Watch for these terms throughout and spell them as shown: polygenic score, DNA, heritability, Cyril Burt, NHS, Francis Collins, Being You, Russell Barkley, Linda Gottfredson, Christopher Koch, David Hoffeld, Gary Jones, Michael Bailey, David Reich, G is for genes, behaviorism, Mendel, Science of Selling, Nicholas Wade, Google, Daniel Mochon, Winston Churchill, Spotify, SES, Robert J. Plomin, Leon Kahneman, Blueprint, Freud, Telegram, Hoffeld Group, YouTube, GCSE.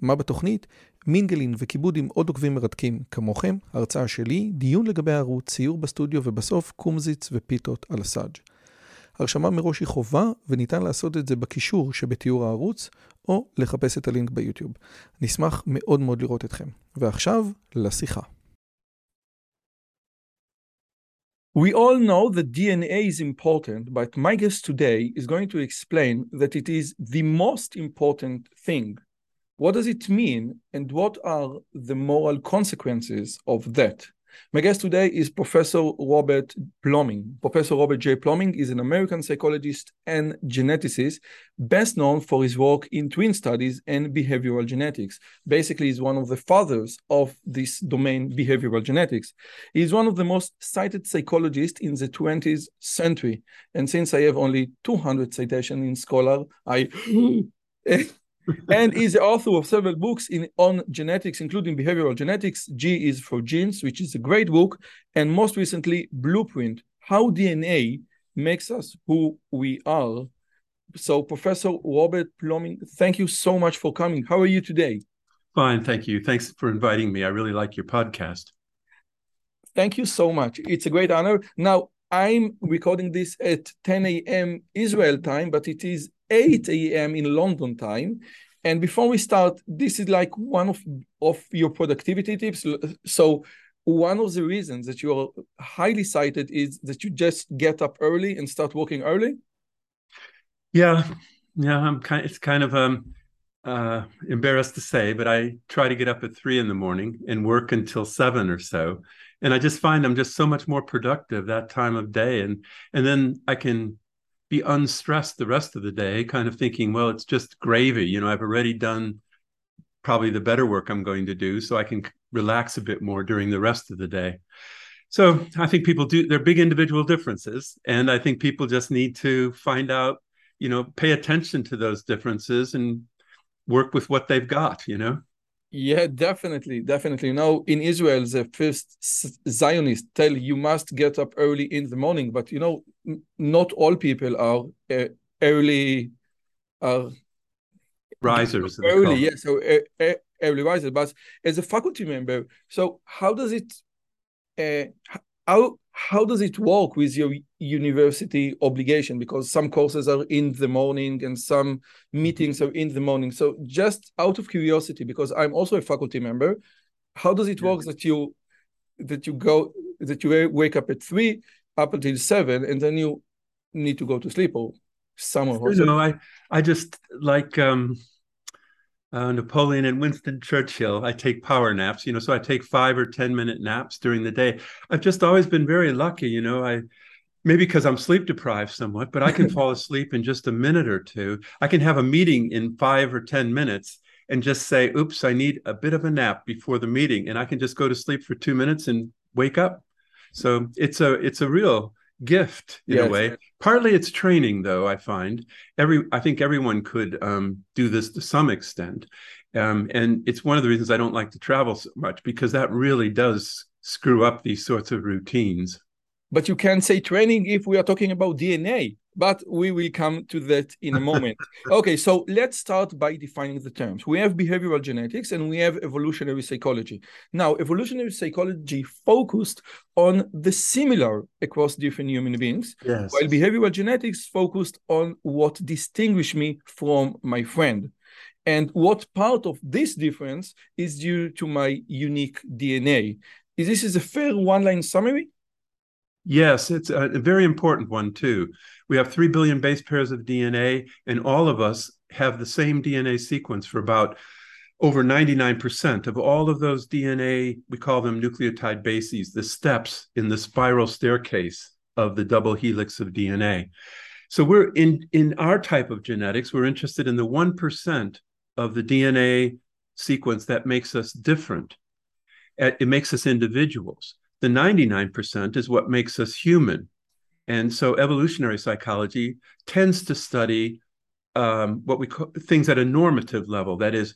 מה בתוכנית? מינגלין וכיבוד עם עוד עוקבים מרתקים כמוכם, הרצאה שלי, דיון לגבי הערוץ, ציור בסטודיו ובסוף קומזיץ ופיתות על הסאג'. הרשמה מראש היא חובה וניתן לעשות את זה בקישור שבתיאור הערוץ או לחפש את הלינק ביוטיוב. נשמח מאוד מאוד לראות אתכם. ועכשיו לשיחה. We all know that DNA is important, but my guest today is going to explain that it is the most important thing. What does it mean and what are the moral consequences of that? My guest today is Professor Robert Plomin. Professor Robert J. Plomin is an American psychologist and geneticist, best known for his work in twin studies and behavioral genetics. Basically, he's one of the fathers of this domain, behavioral genetics. He's one of the most cited psychologists in the 20th century. And since I have only 200 citations in Scholar, I... and is the author of several books on genetics, including Behavioral Genetics, G is for Genes, which is a great book, and most recently, Blueprint, How DNA Makes Us Who We Are. So, Professor Robert Plomin, thank you so much for coming. How are you today? Fine, thank you. Thanks for inviting me. I really like your podcast. Thank you so much. It's a great honor. Now, I'm recording this at 10 a.m. Israel time, but it is 8 a.m. in London time. And before we start, this is like one of your productivity tips. So one of the reasons that you are highly cited is that you just get up early and start working early. Yeah, it's kind of embarrassed to say, but I try to get up at 3 a.m. and work until 7 or so. And I just find I'm just so much more productive that time of day. And then I can be unstressed the rest of the day, kind of thinking, well, it's just gravy. You know, I've already done probably the better work I'm going to do, so I can relax a bit more during the rest of the day. So I think people do, there are big individual differences. And I think people just need to find out, you know, pay attention to those differences and work with what they've got, you know? Yeah, definitely. Now, in Israel, the first Zionists tell you must get up early in the morning. But, you know, not all people are early risers. Early risers. But as a faculty member, so how does it work with your university obligation? Because some courses are in the morning and some meetings are in the morning. So just out of curiosity, because I'm also a faculty member, how does it work that you wake up at 3 up until 7 and then you need to go to sleep or somewhere? I just like Napoleon and Winston Churchill, I take power naps, you know, so I take 5 or 10 minute naps during the day. I've just always been very lucky, you know, maybe because I'm sleep deprived somewhat, but I can fall asleep in just a minute or two. I can have a meeting in 5 or 10 minutes and just say, oops, I need a bit of a nap before the meeting. And I can just go to sleep for 2 minutes and wake up. So it's a real gift in a way. Partly it's training, though. I find everyone could do this to some extent, and it's one of the reasons I don't like to travel so much, because that really does screw up these sorts of routines. But you can say training if we are talking about DNA, but we will come to that in a moment. Okay, so let's start by defining the terms. We have behavioral genetics and we have evolutionary psychology. Now, evolutionary psychology focused on the similar across different human beings, while behavioral genetics focused on what distinguishes me from my friend and what part of this difference is due to my unique DNA. This is a fair one-line summary? Yes, it's a very important one, too. We have 3 billion base pairs of DNA, and all of us have the same DNA sequence for about over 99% of all of those DNA. We call them nucleotide bases, the steps in the spiral staircase of the double helix of DNA. So we're in our type of genetics, we're interested in the 1% of the DNA sequence that makes us different. It makes us individuals. The 99% is what makes us human. And so evolutionary psychology tends to study what we call things at a normative level. That is,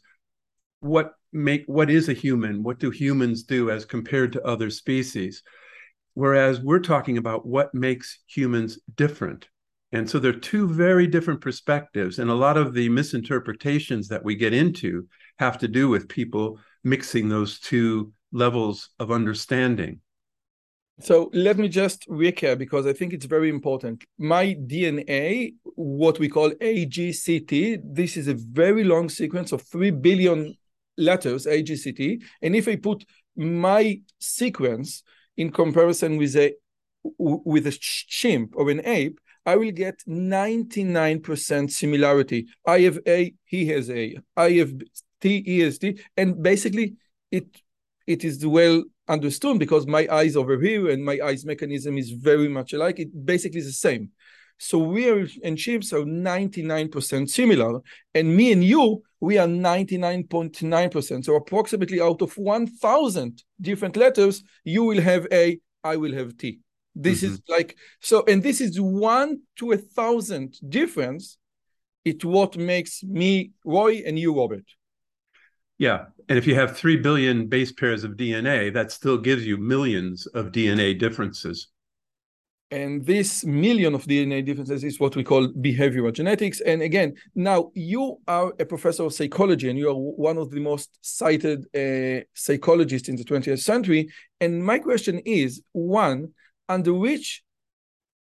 what is a human? What do humans do as compared to other species? Whereas we're talking about what makes humans different. And so there are two very different perspectives. And a lot of the misinterpretations that we get into have to do with people mixing those two levels of understanding. So let me just recap, because I think it's very important. My DNA, what we call AGCT, this is a very long sequence of 3 billion letters, AGCT. And if I put my sequence in comparison with a chimp or an ape, I will get 99% similarity. I have A, he has A. I have T, he has T. And basically, it is well understood because my eyes over here and my eyes mechanism is very much alike. It basically is the same. So we are, and chimps are 99% similar. And me and you, we are 99.9%. So approximately out of 1,000 different letters, you will have A, I will have T. This is like, so, and this is 1 to 1,000 difference. It's what makes me Roy and you Robert. Yeah. And if you have 3 billion base pairs of DNA, that still gives you millions of DNA differences. And this million of DNA differences is what we call behavioral genetics. And again, now you are a professor of psychology and you are one of the most cited psychologists in the 20th century. And my question is, one, under which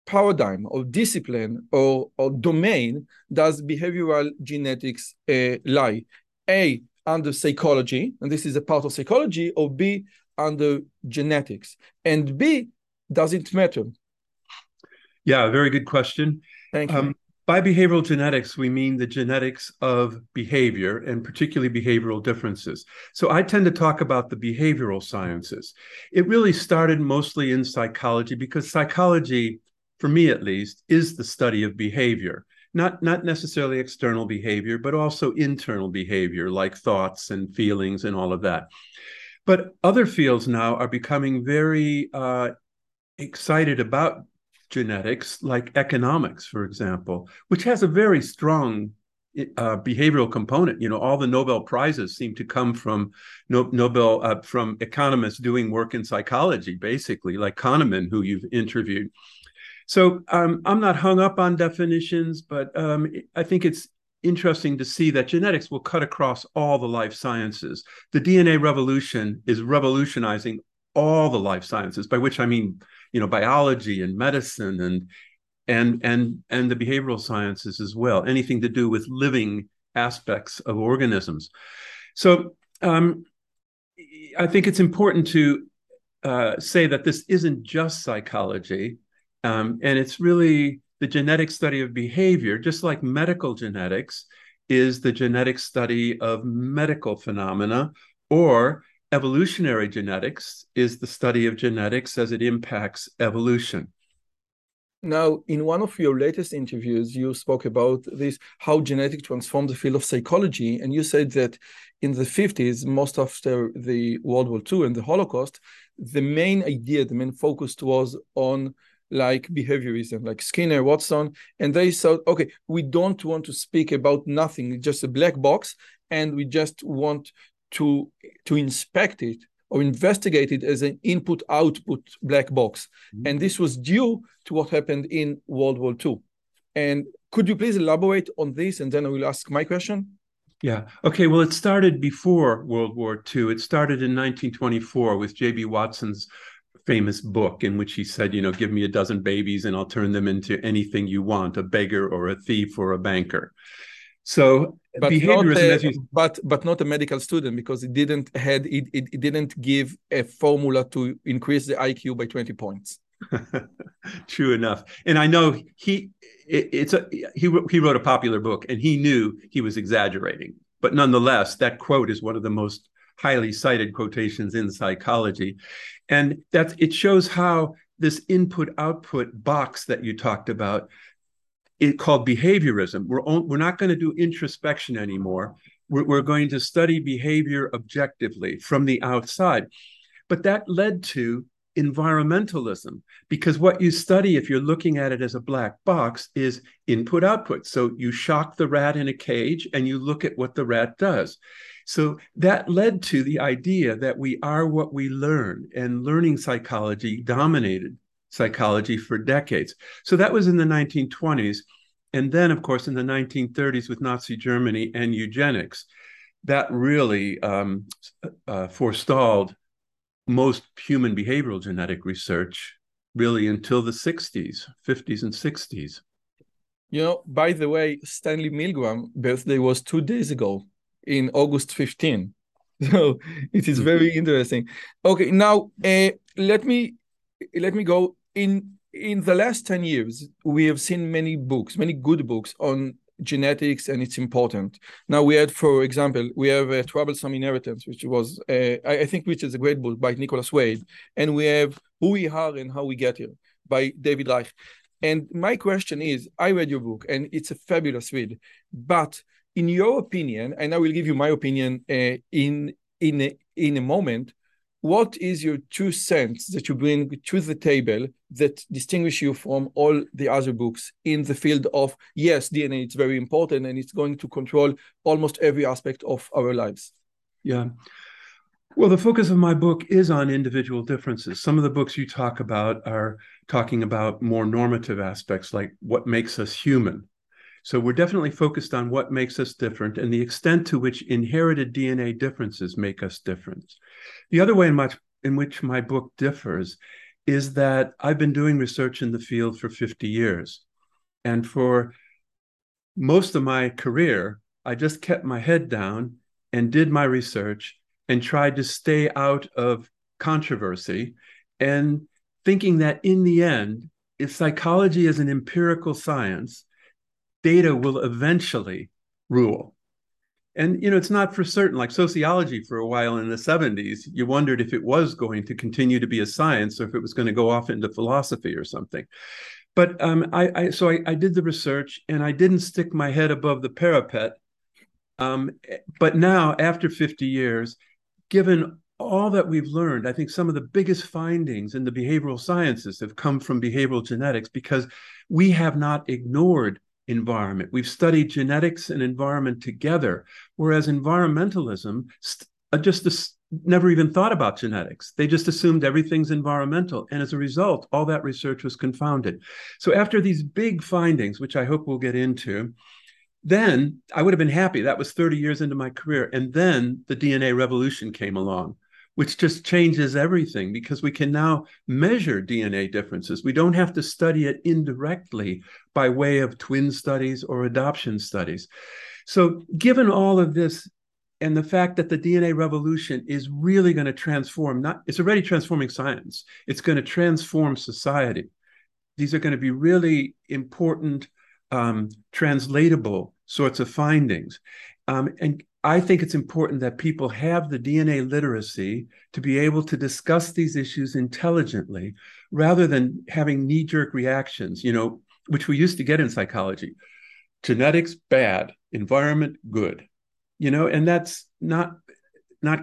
paradigm or discipline or domain does behavioral genetics lie? A, under psychology, and this is a part of psychology, or B, under genetics? And B, does it matter? Yeah, very good question. Thank you. By behavioral genetics, we mean the genetics of behavior and particularly behavioral differences. So I tend to talk about the behavioral sciences. It really started mostly in psychology because psychology, for me at least, is the study of behavior. Not necessarily external behavior, but also internal behavior like thoughts and feelings and all of that. But other fields now are becoming very excited about genetics, like economics, for example, which has a very strong behavioral component. You know, all the Nobel Prizes seem to come from from economists doing work in psychology, basically, like Kahneman, who you've interviewed. So I'm not hung up on definitions, but I think it's interesting to see that genetics will cut across all the life sciences. The DNA revolution is revolutionizing all the life sciences, by which I mean, you know, biology and medicine and the behavioral sciences as well, anything to do with living aspects of organisms. So I think it's important to say that this isn't just psychology, and it's really the genetic study of behavior, just like medical genetics is the genetic study of medical phenomena, or evolutionary genetics is the study of genetics as it impacts evolution. Now, in one of your latest interviews, you spoke about this, how genetics transformed the field of psychology. And you said that in the 50s, most after the World War II and the Holocaust, the main idea, the main focus was on like behaviorism, like Skinner, Watson. And they said, okay, we don't want to speak about nothing, it's just a black box. And we just want to inspect it or investigate it as an input-output black box. Mm-hmm. And this was due to what happened in World War II. And could you please elaborate on this? And then I will ask my question. Yeah. Okay. Well, it started before World War II. It started in 1924 with J.B. Watson's famous book in which he said, you know, give me a dozen babies and I'll turn them into anything you want, a beggar or a thief or a banker. So but not a medical student, because it didn't had it didn't give a formula to increase the IQ by 20 points. True enough. And I know he wrote a popular book and he knew he was exaggerating. But nonetheless, that quote is one of the most highly cited quotations in psychology. And it shows how this input-output box that you talked about, it's called behaviorism. We're not going to do introspection anymore. We're going to study behavior objectively from the outside. But that led to environmentalism, because what you study, if you're looking at it as a black box, is input-output. So you shock the rat in a cage and you look at what the rat does. So that led to the idea that we are what we learn, and learning psychology dominated psychology for decades. So that was in the 1920s. And then, of course, in the 1930s with Nazi Germany and eugenics, that really forestalled most human behavioral genetic research, really, until the 50s and 60s. You know, by the way, Stanley Milgram's birthday was 2 days ago, in August 15. So it is very interesting. Okay, now let me go in the last 10 years, we have seen many books, many good books on genetics and it's important. Now we had, for example, we have Troublesome Inheritance, which was, I think, which is a great book by Nicholas Wade. And we have Who We Are and How We Got Here by David Reich. And my question is, I read your book and it's a fabulous read, but in your opinion, and I will give you my opinion in a moment, what is your two cents that you bring to the table that distinguish you from all the other books in the field of, yes, DNA, it's very important, and it's going to control almost every aspect of our lives? Yeah. Well, the focus of my book is on individual differences. Some of the books you talk about are talking about more normative aspects, like what makes us human. So we're definitely focused on what makes us different and the extent to which inherited DNA differences make us different. The other way in which my book differs is that I've been doing research in the field for 50 years. And for most of my career, I just kept my head down and did my research and tried to stay out of controversy, and thinking that in the end, if psychology is an empirical science, data will eventually rule. And, you know, it's not for certain. Like sociology for a while in the 70s, you wondered if it was going to continue to be a science or if it was going to go off into philosophy or something. But I did the research and I didn't stick my head above the parapet. But now, after 50 years, given all that we've learned, I think some of the biggest findings in the behavioral sciences have come from behavioral genetics, because we have not ignored environment. We've studied genetics and environment together, whereas environmentalism never even thought about genetics. They just assumed everything's environmental. And as a result, all that research was confounded. So after these big findings, which I hope we'll get into, then I would have been happy. That was 30 years into my career. And then the DNA revolution came along, which just changes everything, because we can now measure DNA differences. We don't have to study it indirectly by way of twin studies or adoption studies. So given all of this, and the fact that the DNA revolution is really going to transform, it's already transforming science. It's going to transform society. These are going to be really important, translatable sorts of findings. And I think it's important that people have the DNA literacy to be able to discuss these issues intelligently, rather than having knee-jerk reactions, you know, which we used to get in psychology. Genetics, bad. Environment, good. You know, and that's not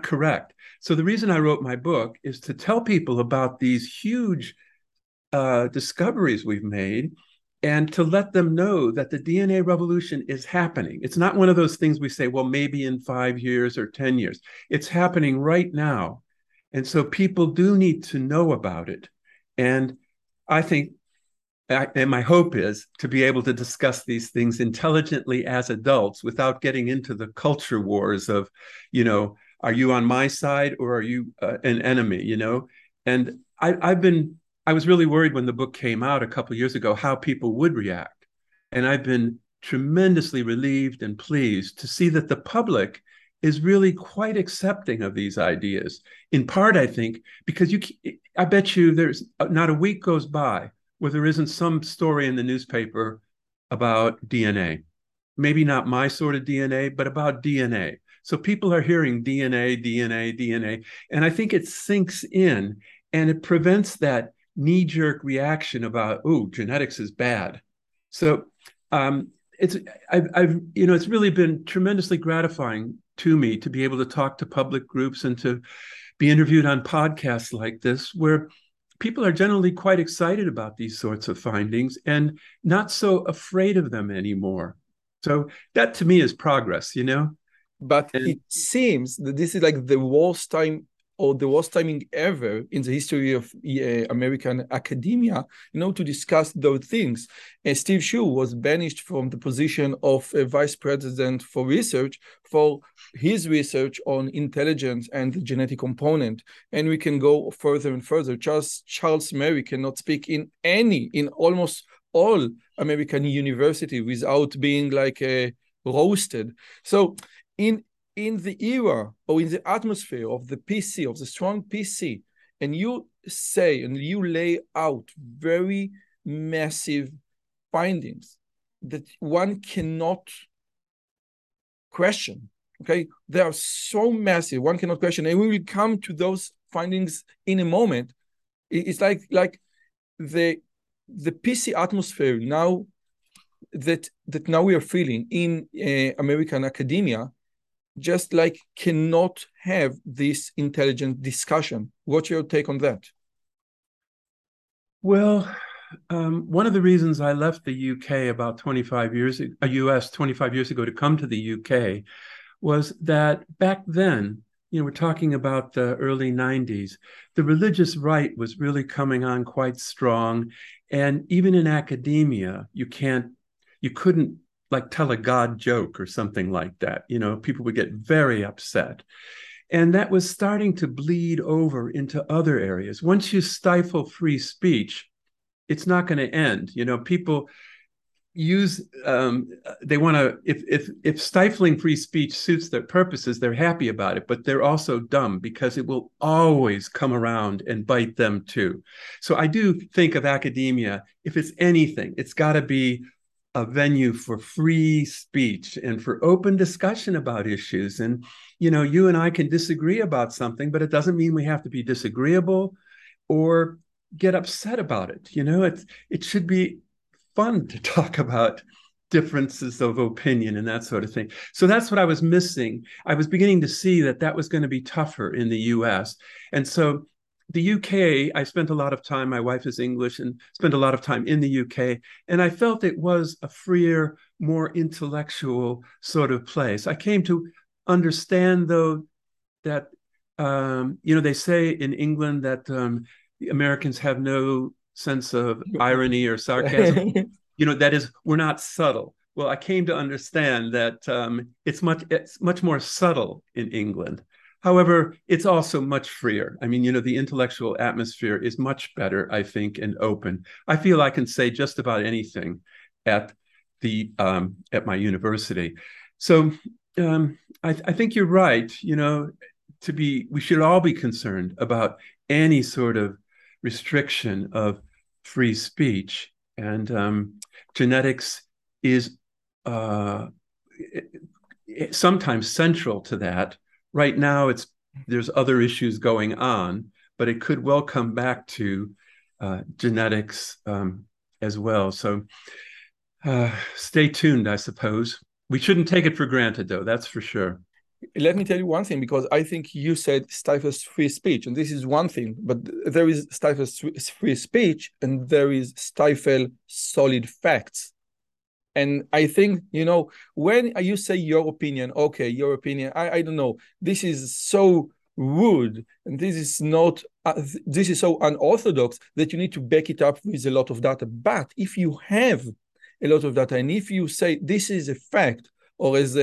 correct. So the reason I wrote my book is to tell people about these huge discoveries we've made, and to let them know that the DNA revolution is happening. It's not one of those things we say, well, maybe in 5 years or 10 years. It's happening right now. And so people do need to know about it. And I think, and my hope is, to be able to discuss these things intelligently as adults without getting into the culture wars of, you know, are you on my side or are you an enemy, you know? And I was really worried when the book came out a couple of years ago how people would react. And I've been tremendously relieved and pleased to see that the public is really quite accepting of these ideas. In part, I think, because I bet you there's not a week goes by where there isn't some story in the newspaper about DNA. Maybe not my sort of DNA, but about DNA. So people are hearing DNA, DNA, DNA. And I think it sinks in, and it prevents that knee-jerk reaction about, oh, genetics is bad. So it's really been tremendously gratifying to me to be able to talk to public groups and to be interviewed on podcasts like this, where people are generally quite excited about these sorts of findings and not so afraid of them anymore. So that to me is progress, you know? But it seems that this is like the worst time or the worst timing ever in the history of American academia, you know, to discuss those things. Steve Hsu was banished from the position of vice president for research for his research on intelligence and the genetic component. And we can go further and further. Charles Murray cannot speak in almost all American university without being like roasted. So in the era or in the atmosphere of the PC, of the strong PC, and you say and you lay out very massive findings that one cannot question, okay? They are so massive, one cannot question. And we will come to those findings in a moment. It's like the PC atmosphere now that now we are feeling in American academia, just like cannot have this intelligent discussion. What's your take on that? Well, one of the reasons I left the UK about 25 years ago, US 25 years ago to come to the UK was that back then, you know, we're talking about the early 90s, the religious right was really coming on quite strong. And even in academia, you couldn't like tell a God joke or something like that. You know, people would get very upset. And that was starting to bleed over into other areas. Once you stifle free speech, it's not going to end. You know, people use, they want to, if stifling free speech suits their purposes, they're happy about it, but they're also dumb because it will always come around and bite them too. So I do think of academia, if it's anything, it's got to be a venue for free speech and for open discussion about issues. And, you know, you and I can disagree about something, but it doesn't mean we have to be disagreeable or get upset about it. You know, it should be fun to talk about differences of opinion and that sort of thing. So that's what I was missing. I was beginning to see that was going to be tougher in the US. And so the UK, I spent a lot of time, my wife is English, and spent a lot of time in the UK, and I felt it was a freer, more intellectual sort of place. I came to understand, though, that, you know, they say in England that Americans have no sense of irony or sarcasm. You know, that is, we're not subtle. Well, I came to understand that it's much more subtle in England. However, it's also much freer. I mean, you know, the intellectual atmosphere is much better, I think, and open. I feel I can say just about anything at the at my university. So I think you're right. You know, we should all be concerned about any sort of restriction of free speech, and genetics is sometimes central to that. Right now, there's other issues going on, but it could well come back to genetics as well. So stay tuned, I suppose. We shouldn't take it for granted, though, that's for sure. Let me tell you one thing, because I think you said stifles free speech, and this is one thing, but there is stifles free speech and there is stifle solid facts. And I think, you know, when you say your opinion, okay, your opinion, I don't know, this is so rude and this is so unorthodox that you need to back it up with a lot of data. But if you have a lot of data and if you say this is a fact, or as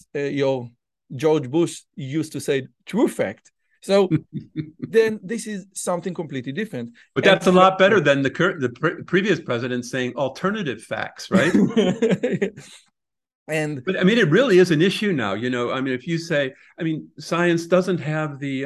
your George Bush used to say, true fact. So then this is something completely different. But that's a lot better than the previous president saying alternative facts, right? But I mean, it really is an issue now, you know. I mean, if you say, I mean, science doesn't have the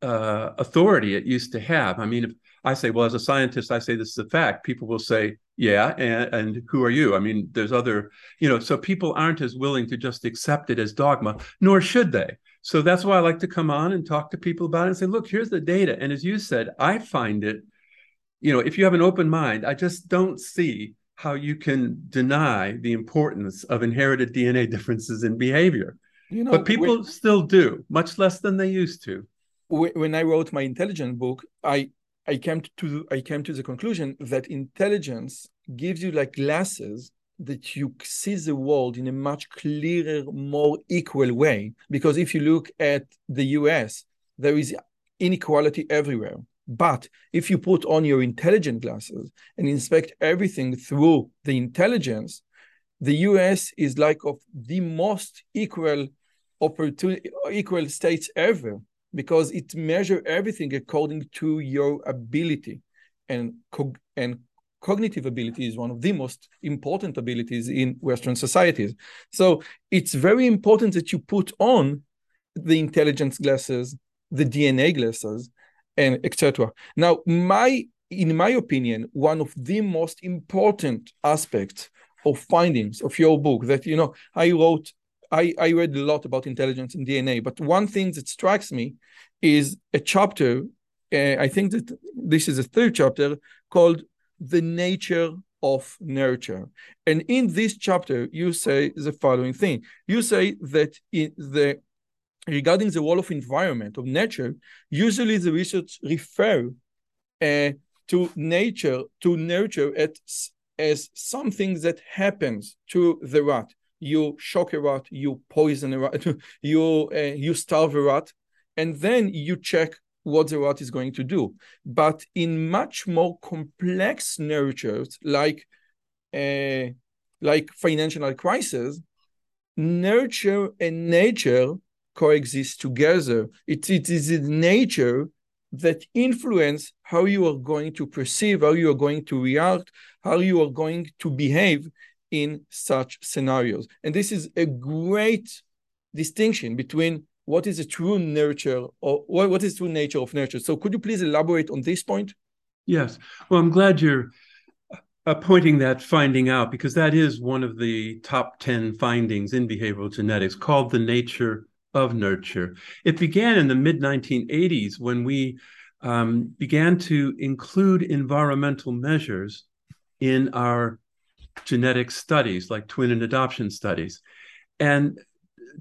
authority it used to have. I mean, if I say, well, as a scientist, I say this is a fact, people will say, yeah, and who are you? I mean, there's other, you know, so people aren't as willing to just accept it as dogma, nor should they. So that's why I like to come on and talk to people about it and say, look, here's the data. And as you said, I find it, you know, if you have an open mind, I just don't see how you can deny the importance of inherited DNA differences in behavior. You know, but people still do, much less than they used to. when I wrote my intelligence book, I came to the conclusion that intelligence gives you like glasses that you see the world in a much clearer, more equal way. Because if you look at the US, there is inequality everywhere. But if you put on your intelligent glasses and inspect everything through the intelligence, the US is like of the most equal opportunity, equal states ever, because it measures everything according to your ability. And cognitive ability is one of the most important abilities in Western societies. So it's very important that you put on the intelligence glasses, the DNA glasses, and etc. Now, in my opinion, one of the most important aspects of findings of your book that, you know, I read a lot about intelligence and DNA, but one thing that strikes me is a chapter, I think that this is the third chapter, called The Nature of Nurture. And in this chapter, you say the following thing. You say that regarding the role of environment, of nature, usually the research refer to nature, to nurture as something that happens to the rat. You shock a rat, you poison a rat, you starve a rat, and then you check what the rat is going to do. But in much more complex nurtures, like financial crisis, nurture and nature coexist together. It is nature that influences how you are going to perceive, how you are going to react, how you are going to behave in such scenarios. And this is a great distinction between what is the true nurture or what is true nature of nurture. So could you please elaborate on this point? Yes. Well, I'm glad you're pointing that finding out, because that is one of the top 10 findings in behavioral genetics, called The Nature of Nurture. It began in the mid-1980s when we began to include environmental measures in our genetic studies, like twin and adoption studies. And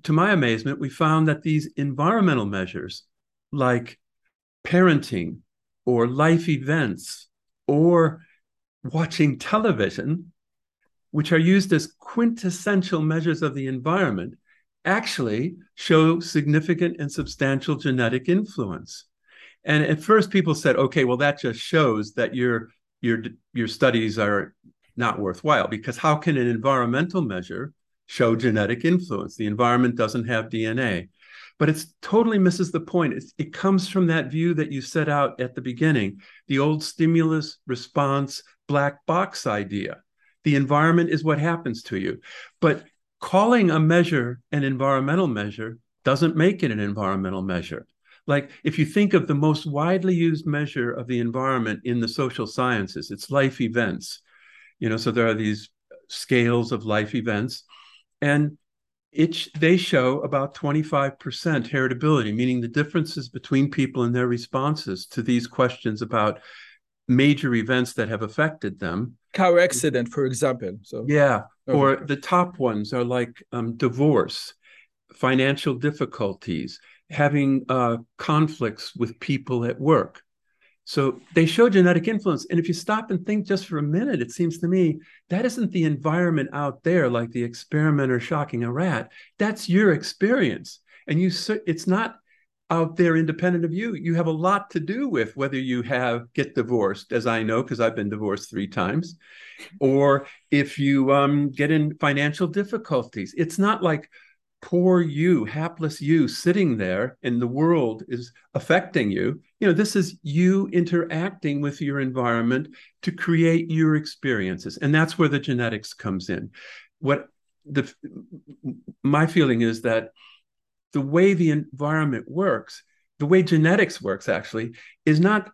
to my amazement, we found that these environmental measures, like parenting or life events or watching television, which are used as quintessential measures of the environment, actually show significant and substantial genetic influence. And at first people said, okay, well, that just shows that your studies are not worthwhile, because how can an environmental measure show genetic influence? The environment doesn't have DNA. But it totally misses the point. It comes from that view that you set out at the beginning, the old stimulus response black box idea. The environment is what happens to you. But calling a measure an environmental measure doesn't make it an environmental measure. Like, if you think of the most widely used measure of the environment in the social sciences, it's life events. You know, so there are these scales of life events, and they show about 25% heritability, meaning the differences between people and their responses to these questions about major events that have affected them. Car accident, for example. So yeah, okay. Or the top ones are like divorce, financial difficulties, having conflicts with people at work. So they show genetic influence. And if you stop and think just for a minute, it seems to me that isn't the environment out there, like the experimenter shocking a rat. That's your experience. And it's not out there independent of you. You have a lot to do with whether you get divorced, as I know, because I've been divorced 3 times, or if you get in financial difficulties. It's not like poor you, hapless you sitting there and the world is affecting you. You know, this is you interacting with your environment to create your experiences. And that's where the genetics comes in. My feeling is that the way the environment works, the way genetics works actually, is not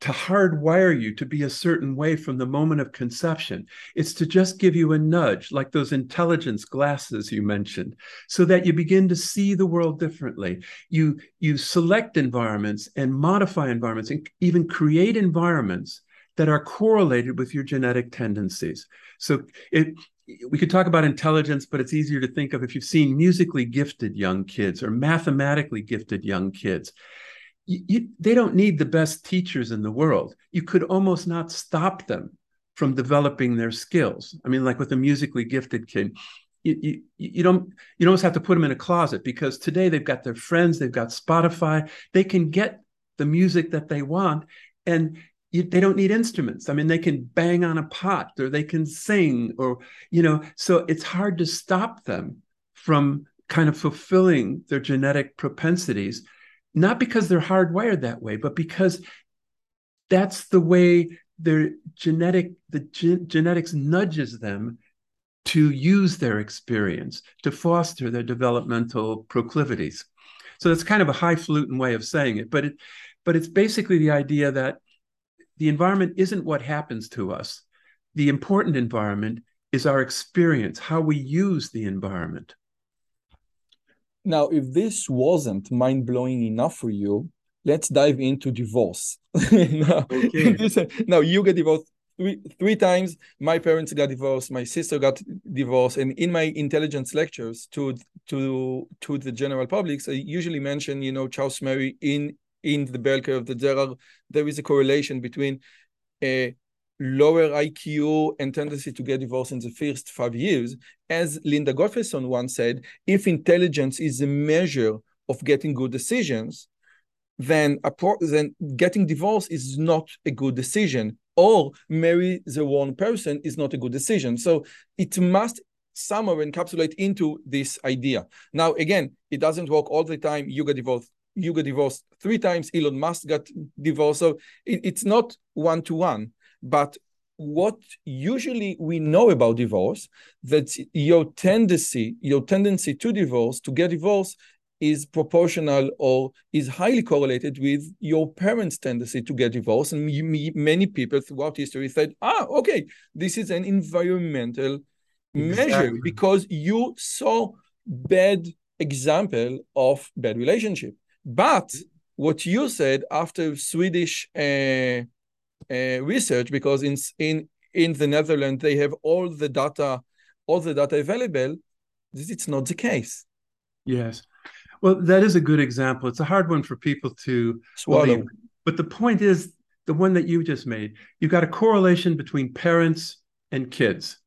to hardwire you to be a certain way from the moment of conception. It's to just give you a nudge, like those intelligence glasses you mentioned, so that you begin to see the world differently. You select environments and modify environments and even create environments that are correlated with your genetic tendencies. So we could talk about intelligence, but it's easier to think of if you've seen musically gifted young kids or mathematically gifted young kids. they don't need the best teachers in the world. You could almost not stop them from developing their skills. I mean, like with a musically gifted kid, you almost have to put them in a closet, because today they've got their friends, they've got Spotify, they can get the music that they want, and they don't need instruments. I mean, they can bang on a pot, or they can sing, or, you know, so it's hard to stop them from kind of fulfilling their genetic propensities, not because they're hardwired that way, but because that's the way their genetics nudges them to use their experience to foster their developmental proclivities. So that's kind of a highfalutin way of saying it, but it's basically the idea that the environment isn't what happens to us. The important environment is our experience, how we use the environment. Now, if this wasn't mind-blowing enough for you, let's dive into divorce. Now, you get divorced three times. My parents got divorced. My sister got divorced. And in my intelligence lectures to the general public, I usually mention, you know, Charles Murray in The Bell Curve, that there is a correlation between a lower IQ and tendency to get divorced in the first 5 years. As Linda Gottfredson once said, if intelligence is a measure of getting good decisions, then getting divorced is not a good decision, or marry the wrong person is not a good decision. So it must somehow encapsulate into this idea. Now, again, it doesn't work all the time. You got divorced three times. Elon Musk got divorced. So it's not one-to-one. But what usually we know about divorce, that your tendency to get divorced is proportional, or is highly correlated with your parents' tendency to get divorced. And many people throughout history said, okay, this is an environmental measure, because you saw bad example of bad relationship. But what you said, after Swedish research, because in the Netherlands they have all the data available, it's not the case. Yes, well, that is a good example. It's a hard one for people to swallow, but the point is the one that you just made. You've got a correlation between parents and kids.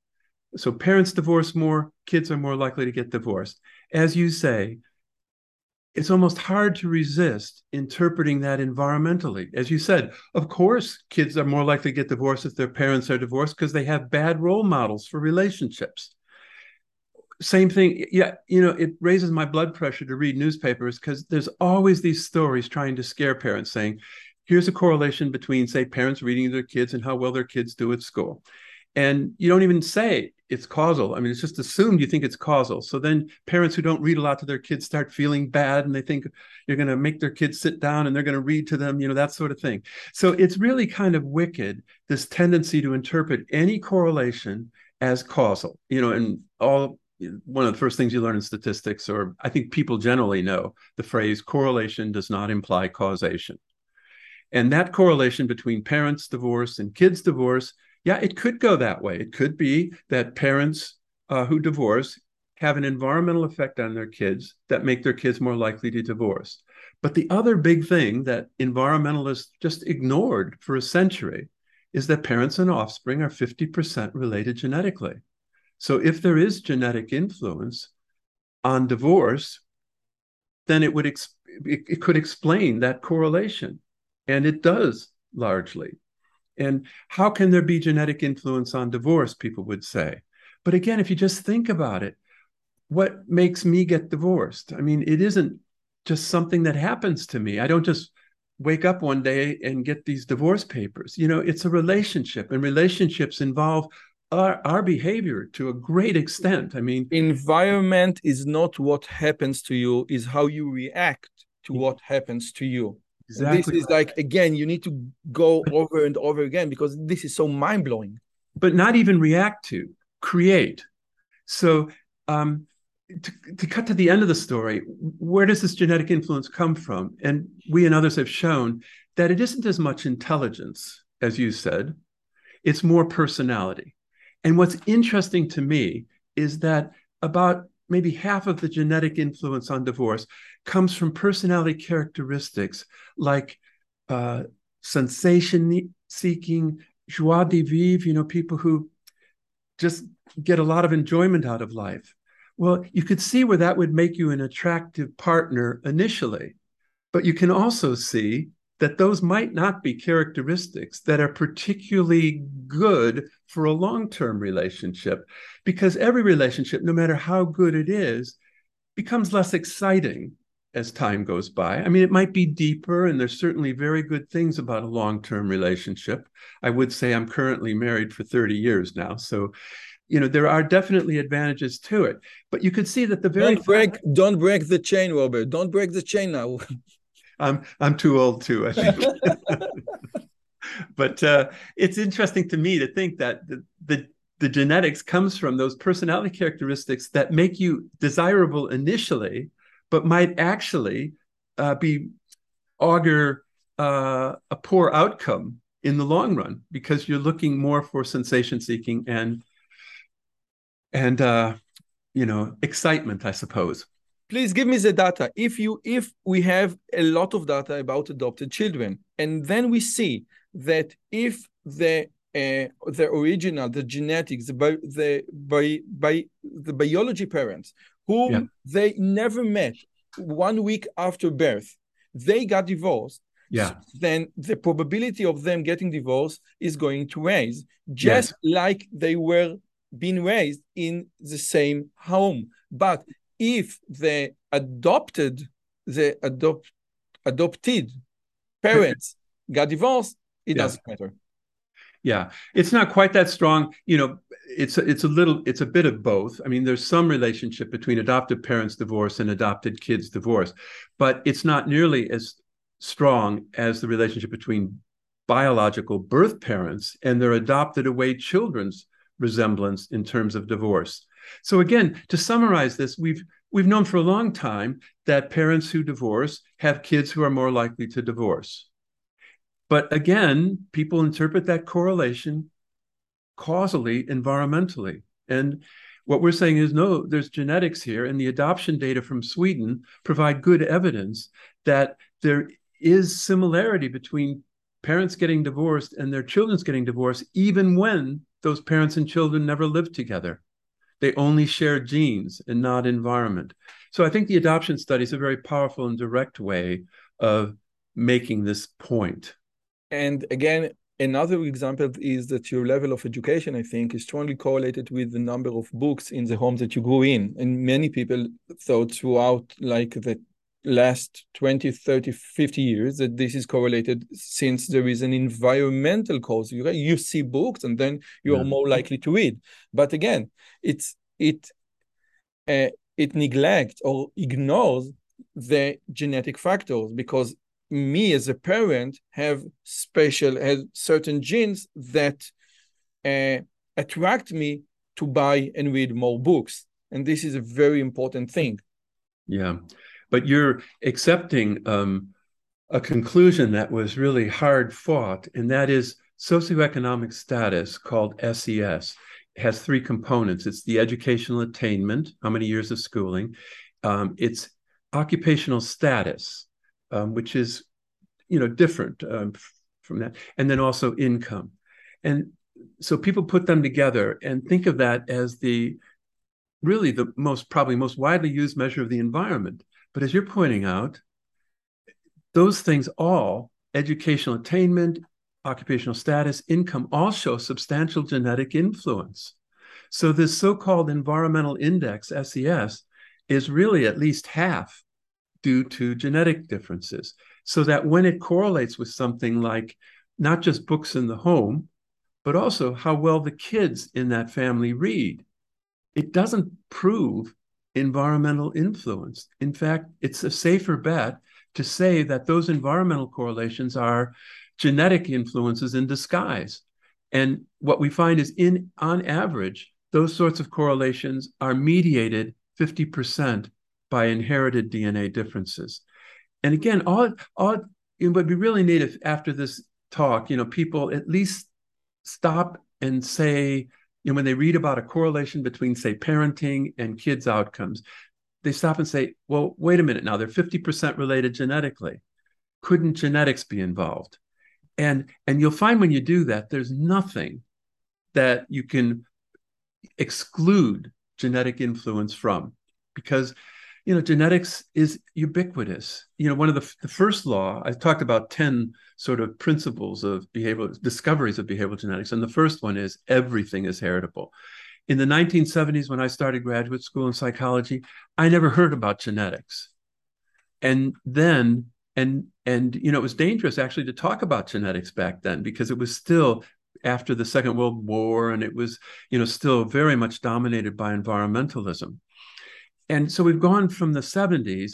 So parents divorce more, kids are more likely to get divorced. As you say, it's almost hard to resist interpreting that environmentally. As you said, of course, kids are more likely to get divorced if their parents are divorced, because they have bad role models for relationships. Same thing. Yeah, you know, it raises my blood pressure to read newspapers, because there's always these stories trying to scare parents, saying, here's a correlation between, say, parents reading to their kids and how well their kids do at school. And you don't even say it's causal. I mean, it's just assumed you think it's causal. So then parents who don't read a lot to their kids start feeling bad, and they think you're going to make their kids sit down and they're going to read to them, you know, that sort of thing. So it's really kind of wicked, this tendency to interpret any correlation as causal, you know, and one of the first things you learn in statistics, or I think people generally know the phrase, correlation does not imply causation. And that correlation between parents' divorce and kids' divorce, yeah, it could go that way. It could be that parents who divorce have an environmental effect on their kids that make their kids more likely to divorce. But the other big thing that environmentalists just ignored for a century is that parents and offspring are 50% related genetically. So if there is genetic influence on divorce, then it could explain that correlation. And it does largely. And how can there be genetic influence on divorce, people would say. But again, if you just think about it, what makes me get divorced? I mean, it isn't just something that happens to me. I don't just wake up one day and get these divorce papers. You know, it's a relationship, and relationships involve our behavior to a great extent. I mean, environment is not what happens to you, is how you react to what happens to you. Exactly. This is like, again, you need to go over and over again, because this is so mind-blowing. But not even react to, create. So to cut to the end of the story, where does this genetic influence come from? And we and others have shown that it isn't as much intelligence, as you said. It's more personality. And what's interesting to me is that about maybe half of the genetic influence on divorce comes from personality characteristics like sensation seeking, joie de vivre, you know, people who just get a lot of enjoyment out of life. Well, you could see where that would make you an attractive partner initially, but you can also see that those might not be characteristics that are particularly good for a long-term relationship, because every relationship, no matter how good it is, becomes less exciting as time goes by. I mean, it might be deeper, and there's certainly very good things about a long-term relationship. I would say I'm currently married for 30 years now, so you know, there are definitely advantages to it. But you could see that the very— Don't break the chain, Robert. Don't break the chain now. I'm too old too, I think. But it's interesting to me to think that the genetics comes from those personality characteristics that make you desirable initially, but might actually augur a poor outcome in the long run, because you're looking more for sensation seeking and you know, excitement, I suppose. Please give me the data. If we have a lot of data about adopted children, and then we see that if the original, the genetics, the biology parents, whom they never met 1 week after birth, they got divorced, so then the probability of them getting divorced is going to rise, just like they were being raised in the same home. But if the adopted parents got divorced, it doesn't matter. Yeah, it's not quite that strong. You know, it's a bit of both. I mean, there's some relationship between adoptive parents' divorce and adopted kids' divorce, but it's not nearly as strong as the relationship between biological birth parents and their adopted away children's resemblance in terms of divorce. So again, to summarize this, we've known for a long time that parents who divorce have kids who are more likely to divorce. But again, people interpret that correlation causally, environmentally. And what we're saying is, no, there's genetics here, and the adoption data from Sweden provide good evidence that there is similarity between parents getting divorced and their children's getting divorced, even when those parents and children never lived together. They only share genes and not environment. So I think the adoption study is a very powerful and direct way of making this point. And again, another example is that your level of education, I think, is strongly correlated with the number of books in the home that you grew in. And many people thought throughout like the last 20, 30, 50 years that this is correlated, since there is an environmental cause. You see books and then you are more likely to read. But again, it neglects or ignores the genetic factors, because me as a parent have certain genes that attract me to buy and read more books. And this is a very important thing. Yeah, but you're accepting a conclusion that was really hard fought, and that is socioeconomic status, called SES. It has three components. It's the educational attainment, how many years of schooling. It's occupational status, which is, you know, different from that. And then also income. And so people put them together and think of that as the most widely used measure of the environment. But as you're pointing out, those things all, educational attainment, occupational status, income, all show substantial genetic influence. So this so-called environmental index, SES, is really at least half due to genetic differences, so that when it correlates with something like not just books in the home, but also how well the kids in that family read, it doesn't prove environmental influence. In fact, it's a safer bet to say that those environmental correlations are genetic influences in disguise. And what we find is, on average, those sorts of correlations are mediated 50% by inherited DNA differences. And again, what we really need, if after this talk, you know, people at least stop and say, And when they read about a correlation between, say, parenting and kids' outcomes, they stop and say, well, wait a minute now, they're 50% related genetically. Couldn't genetics be involved? And you'll find when you do that, there's nothing that you can exclude genetic influence from, because, you know, genetics is ubiquitous. You know, one of the first law, I talked about 10 sort of principles of behavioral, discoveries of behavioral genetics. And the first one is everything is heritable. In the 1970s, when I started graduate school in psychology, I never heard about genetics. And then, and you know, it was dangerous actually to talk about genetics back then, because it was still after the Second World War, and it was, you know, still very much dominated by environmentalism. And so we've gone from the 70s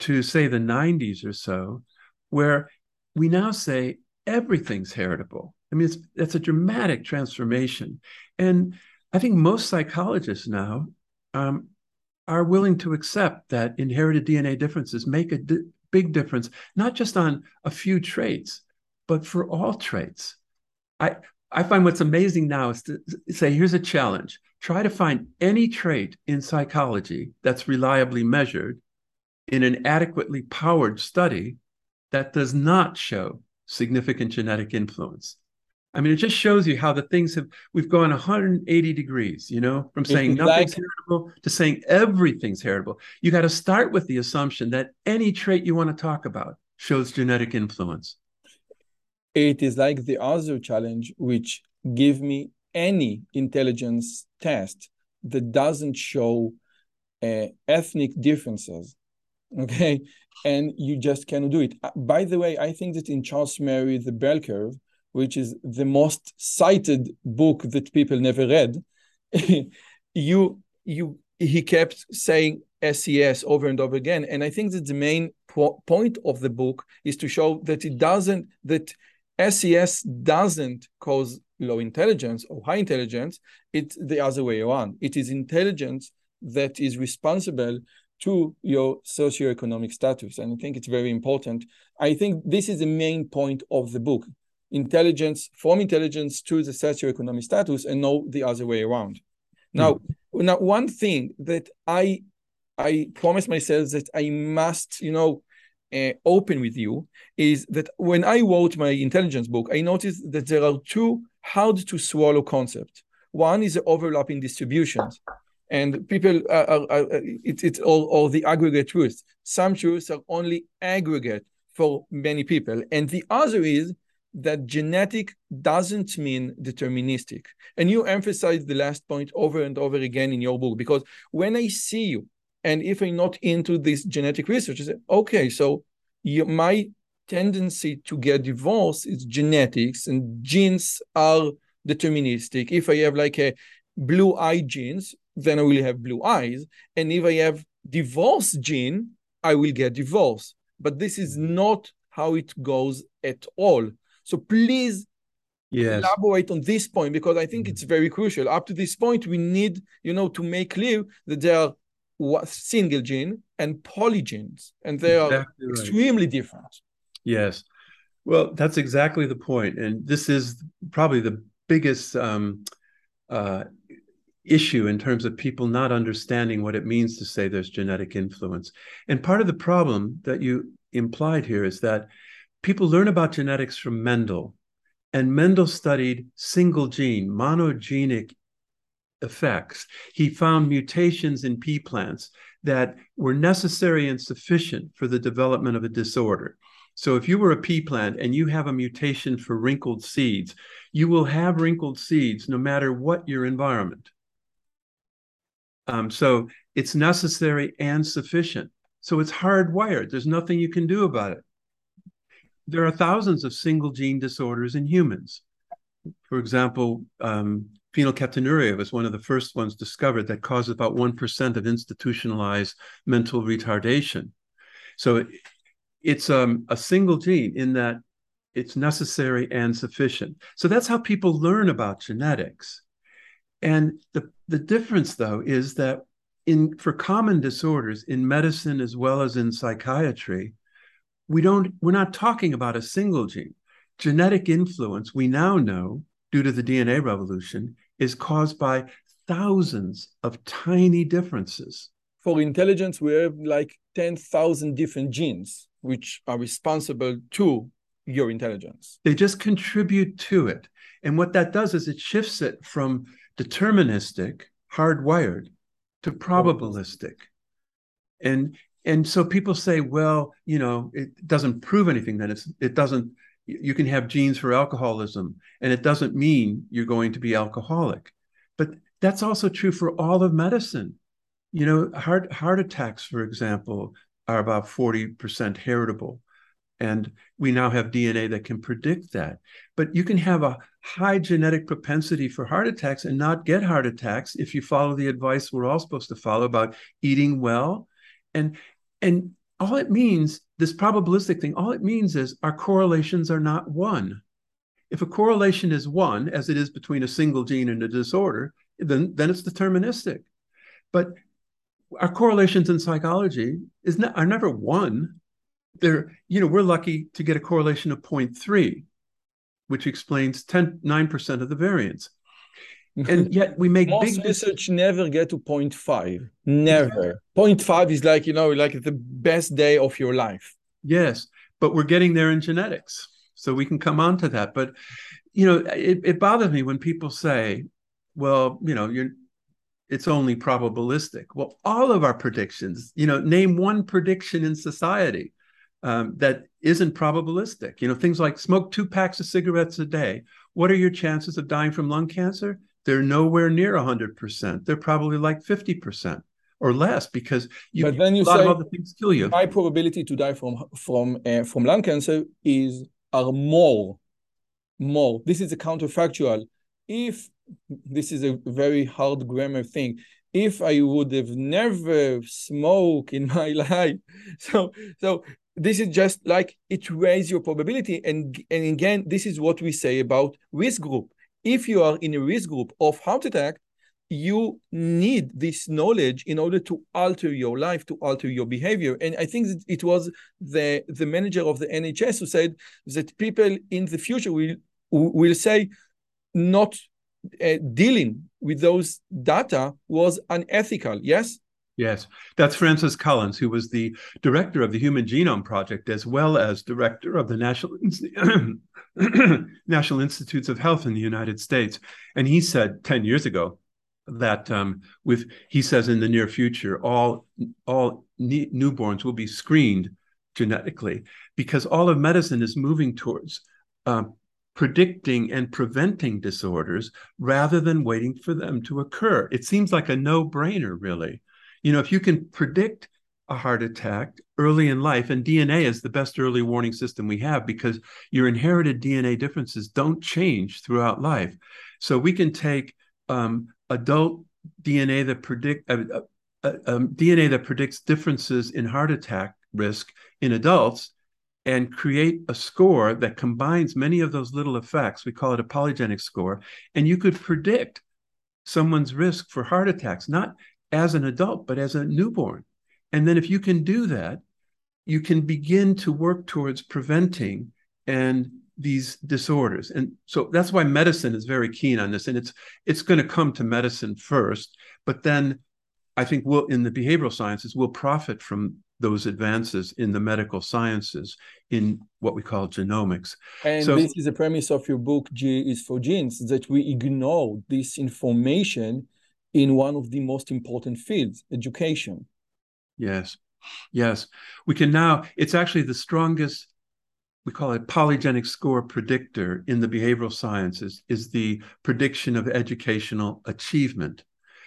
to, say, the 90s or so, where we now say everything's heritable. I mean, that's a dramatic transformation. And I think most psychologists now are willing to accept that inherited DNA differences make a big difference, not just on a few traits, but for all traits. I find what's amazing now is to say, here's a challenge. Try to find any trait in psychology that's reliably measured in an adequately powered study that does not show significant genetic influence. I mean, it just shows you how the things have, we've gone 180 degrees, you know, from saying nothing's heritable to saying everything's heritable. You got to start with the assumption that any trait you want to talk about shows genetic influence. It is like the other challenge, which give me any intelligence test that doesn't show ethnic differences, okay? And you just cannot do it. By the way, I think that in Charles Murray, The Bell Curve, which is the most cited book that people never read, he kept saying SES over and over again. And I think that the main point of the book is to show that it doesn't, that SES doesn't cause low intelligence or high intelligence. It's the other way around. It is intelligence that is responsible to your socioeconomic status. And I think it's very important. I think this is the main point of the book. Intelligence, from intelligence to the socioeconomic status, and no the other way around. Now, now one thing that I promised myself that I must, you know, open with you is that when I wrote my intelligence book, I noticed that there are two hard to swallow concepts. One is the overlapping distributions, and people or the aggregate truths. Some truths are only aggregate for many people, and the other is that genetic doesn't mean deterministic. And you emphasize the last point over and over again in your book, because when I see you, and if I'm not into this genetic research, I say, okay, so my tendency to get divorced is genetics, and genes are deterministic. If I have like a blue eye genes, then I will have blue eyes. And if I have divorce gene, I will get divorce. But this is not how it goes at all. So please elaborate on this point, because I think it's very crucial. Up to this point, we need, you know, to make clear that there are single gene and polygenes, and they are extremely different. Yes. Well, that's exactly the point. And this is probably the biggest issue in terms of people not understanding what it means to say there's genetic influence. And part of the problem that you implied here is that people learn about genetics from Mendel, and Mendel studied single gene, monogenic effects. He found mutations in pea plants that were necessary and sufficient for the development of a disorder. So if you were a pea plant and you have a mutation for wrinkled seeds, you will have wrinkled seeds no matter what your environment. So it's necessary and sufficient. So it's hardwired. There's nothing you can do about it. There are thousands of single gene disorders in humans. For example, phenylketonuria was one of the first ones discovered that causes about 1% of institutionalized mental retardation. So it's a single gene in that it's necessary and sufficient. So that's how people learn about genetics. And the difference, though, is that for common disorders in medicine as well as in psychiatry, we're not talking about a single gene. Genetic influence, we now know, due to the DNA revolution is caused by thousands of tiny differences. For intelligence, we have like 10,000 different genes, which are responsible to your intelligence. They just contribute to it. And what that does is it shifts it from deterministic, hardwired, to probabilistic. And so people say, well, you know, it doesn't prove anything, that it doesn't, you can have genes for alcoholism, and it doesn't mean you're going to be alcoholic. But that's also true for all of medicine. You know, heart attacks, for example, are about 40% heritable. And we now have DNA that can predict that. But you can have a high genetic propensity for heart attacks and not get heart attacks if you follow the advice we're all supposed to follow about eating well. And all it means, this probabilistic thing, all it means is our correlations are not one. If a correlation is one, as it is between a single gene and a disorder, then it's deterministic. But our correlations in psychology are never one. We're lucky to get a correlation of 0.3, which explains 9% of the variance. And yet we make most big research never get to 0.5. Never. 0.5 is like, you know, like the best day of your life. Yes, but we're getting there in genetics. So we can come on to that. But, you know, it bothers me when people say, well, you know, it's only probabilistic. Well, all of our predictions, you know, name one prediction in society that isn't probabilistic. You know, things like smoke 2 packs of cigarettes a day. What are your chances of dying from lung cancer? They're nowhere near 100%. They're probably like 50% or less, because a lot of other things kill you. High probability to die from lung cancer are more. This is a counterfactual. If this is a very hard grammar thing, if I would have never smoked in my life, so. This is just like it raises your probability. And again, this is what we say about risk group. If you are in a risk group of heart attack, you need this knowledge in order to alter your life, to alter your behavior. And I think that it was the manager of the NHS who said that people in the future will say not dealing with those data was unethical, yes? Yes, that's Francis Collins, who was the director of the Human Genome Project, as well as director of the National Institutes of Health in the United States. And he said 10 years ago that he says in the near future, all newborns will be screened genetically, because all of medicine is moving towards predicting and preventing disorders rather than waiting for them to occur. It seems like a no-brainer, really. You know, if you can predict a heart attack early in life, and DNA is the best early warning system we have because your inherited DNA differences don't change throughout life. So we can take adult DNA that predicts differences in heart attack risk in adults and create a score that combines many of those little effects. We call it a polygenic score. And you could predict someone's risk for heart attacks, not as an adult, but as a newborn. And then if you can do that, you can begin to work towards preventing these disorders. And so that's why medicine is very keen on this. And it's going to come to medicine first, but then I think in the behavioral sciences, we'll profit from those advances in the medical sciences in what we call genomics. And so, this is the premise of your book, G is for Genes, that we ignore this information in one of the most important fields, education. Yes. We can now, it's actually the strongest, we call it polygenic score predictor in the behavioral sciences, is the prediction of educational achievement.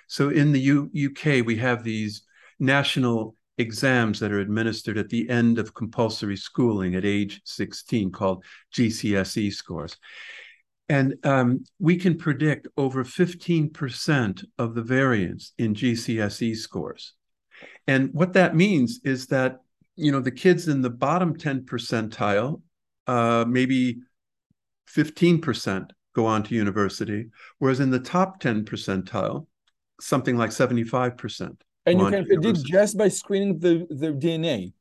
So in the UK, we have these national exams that are administered at the end of compulsory schooling at age 16 called GCSE scores. And we can predict over 15% of the variance in GCSE scores. And what that means is that, you know, the kids in the bottom 10 percentile, maybe 15% go on to university, whereas in the top 10 percentile, something like 75%. And you can predict just by screening the DNA.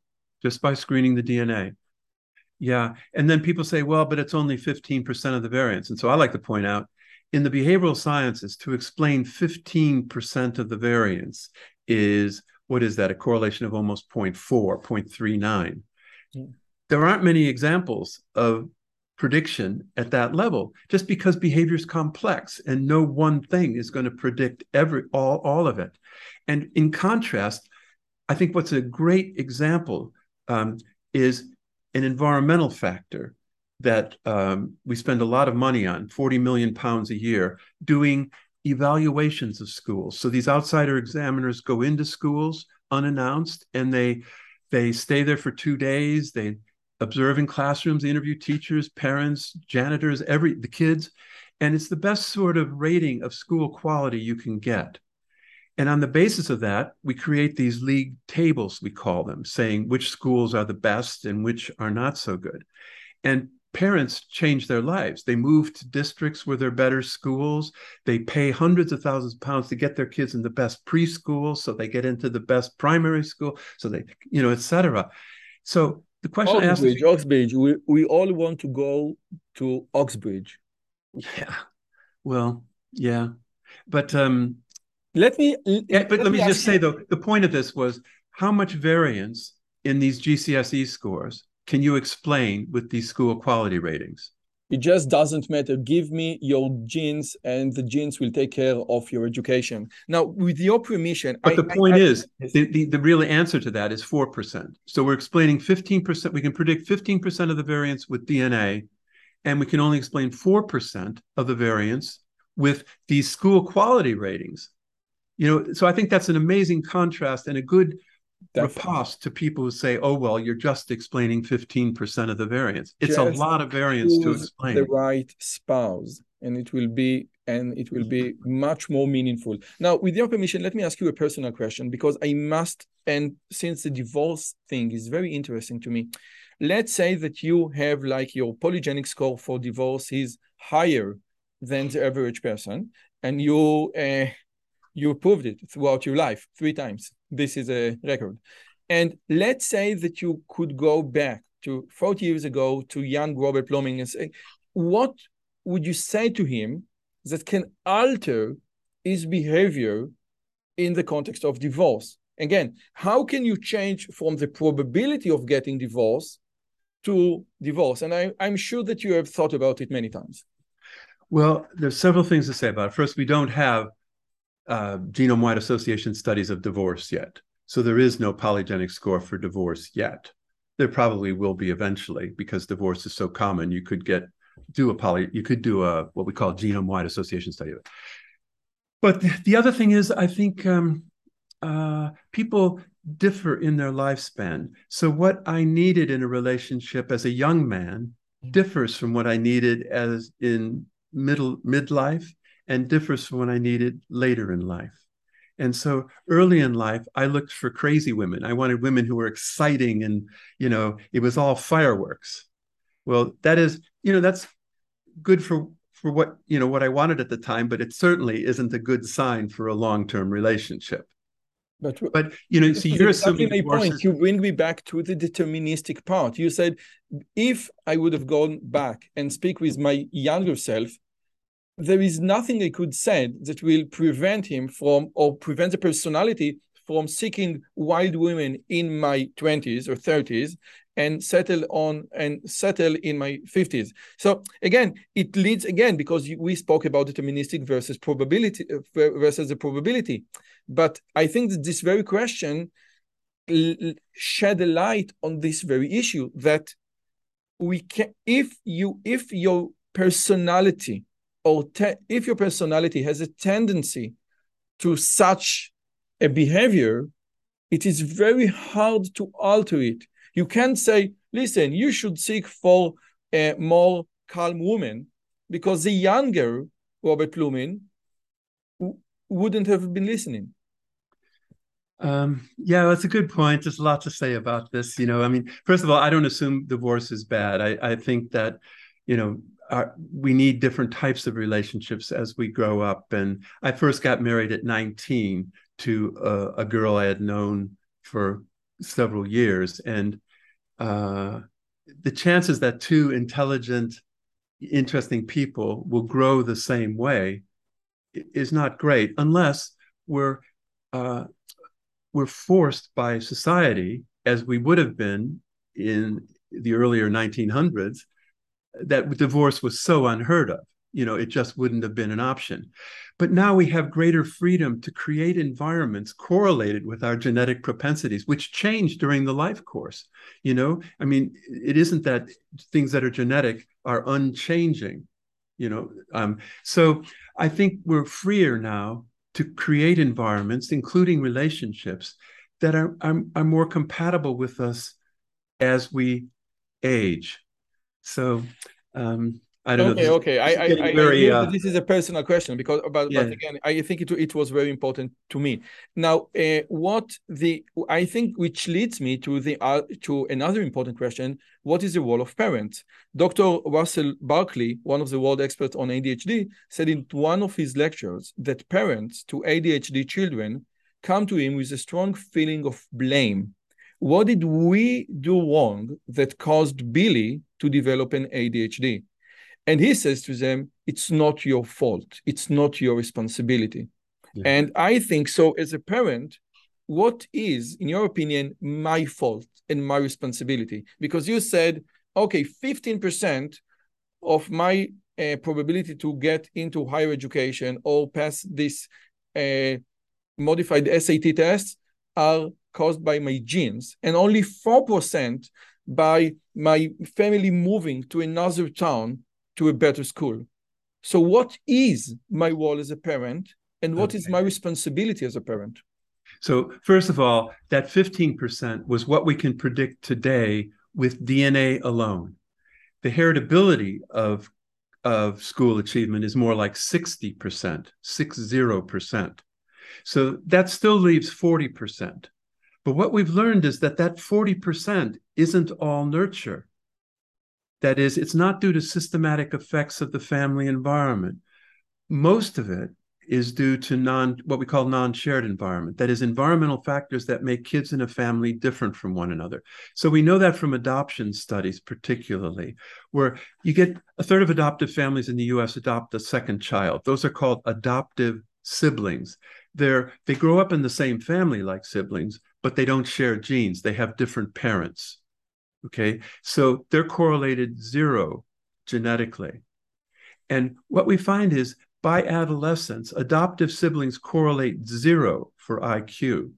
Yeah. And then people say, well, but it's only 15% of the variance. And so I like to point out, in the behavioral sciences, to explain 15% of the variance is, what is that? A correlation of almost 0.4, 0.39. Yeah. There aren't many examples of prediction at that level, just because behavior is complex and no one thing is going to predict all of it. And in contrast, I think what's a great example is an environmental factor that we spend a lot of money on, 40 million pounds a year, doing evaluations of schools. So these outsider examiners go into schools unannounced, and they stay there for 2 days. They observe in classrooms, they interview teachers, parents, janitors, the kids. And it's the best sort of rating of school quality you can get. And on the basis of that, we create these league tables, we call them, saying which schools are the best and which are not so good. And parents change their lives. They move to districts where there are better schools. They pay hundreds of thousands of pounds to get their kids in the best preschool, so they get into the best primary school, so they, you know, et cetera. So the question I asked is, Oxbridge, we all want to go to Oxbridge. Yeah. Well, yeah. But let me just say though, the point of this was, how much variance in these GCSE scores can you explain with these school quality ratings? It just doesn't matter. Give me your genes, and the genes will take care of your education. Now, with your permission... But the real answer to that is 4%. So we're explaining 15%. We can predict 15% of the variance with DNA, and we can only explain 4% of the variance with these school quality ratings. You know, so I think that's an amazing contrast and a good... riposte to people who say, oh, well, you're just explaining 15% of the variance. It's just a lot of variance to explain. The right spouse, and it will be much more meaningful. Now, with your permission, let me ask you a personal question, because I must, and since the divorce thing is very interesting to me. Let's say that you have, like, your polygenic score for divorce is higher than the average person, and you proved it throughout your life 3 times. This is a record. And let's say that you could go back to 40 years ago to young Robert Plomin and say, what would you say to him that can alter his behavior in the context of divorce? Again, how can you change from the probability of getting divorce to divorce? And I'm sure that you have thought about it many times. Well, there's several things to say about it. First, we don't have genome-wide association studies of divorce yet. So there is no polygenic score for divorce yet. There probably will be eventually, because divorce is so common. You could do a what we call genome-wide association study of it. But the other thing is, I think people differ in their lifespan. So what I needed in a relationship as a young man differs from what I needed as in midlife. And differs from what I needed later in life. And so early in life, I looked for crazy women. I wanted women who were exciting and, you know, it was all fireworks. Well, that is, you know, that's good for what, you know, what I wanted at the time, but it certainly isn't a good sign for a long-term relationship. But you know, so you're assuming my point. You bring me back to the deterministic part. You said, if I would have gone back and speak with my younger self, there is nothing I could say that will prevent him from, or prevent the personality from, seeking wild women in my 20s or 30s and settle in my 50s. So again, it leads again, because we spoke about deterministic versus probability versus the probability. But I think that this very question shed a light on this very issue, that we can, if your personality has a tendency to such a behavior, it is very hard to alter it. You can't say, listen, you should seek for a more calm woman, because the younger Robert Plomin wouldn't have been listening. Yeah, that's a good point. There's a lot to say about this. You know, I mean, first of all, I don't assume divorce is bad. I think that, you know, we need different types of relationships as we grow up. And I first got married at 19 to a girl I had known for several years. And the chances that two intelligent, interesting people will grow the same way is not great, unless we're forced by society, as we would have been in the earlier 1900s, that divorce was so unheard of. You know, it just wouldn't have been an option. But now we have greater freedom to create environments correlated with our genetic propensities, which change during the life course. You know, I mean, it isn't that things that are genetic are unchanging, you know. So I think we're freer now to create environments, including relationships, that are more compatible with us as we age. So I don't know. Okay, this is a personal question, because, but again, I think it was very important to me. Now, I think, which leads me to another important question: what is the role of parents? Dr. Russell Barkley, one of the world experts on ADHD, said in one of his lectures that parents to ADHD children come to him with a strong feeling of blame. What did we do wrong that caused Billy to develop an ADHD? And he says to them, it's not your fault. It's not your responsibility. Yeah. And I think so, as a parent, what is, in your opinion, my fault and my responsibility? Because you said, okay, 15% of my probability to get into higher education or pass this modified SAT tests are caused by my genes, and only 4% by my family moving to another town to a better school. So what is my role as a parent, and what is my responsibility as a parent? So first of all, that 15% was what we can predict today with DNA alone. The heritability of school achievement is more like 60%, 60%. So that still leaves 40%. But what we've learned is that that 40% isn't all nurture. That is, it's not due to systematic effects of the family environment. Most of it is due to what we call non-shared environment. That is, environmental factors that make kids in a family different from one another. So we know that from adoption studies, particularly, where you get a third of adoptive families in the U.S. adopt a second child. Those are called adoptive siblings. They grow up in the same family like siblings, but they don't share genes. They have different parents. Okay, so they're correlated zero genetically. And what we find is, by adolescence, adoptive siblings correlate zero for IQ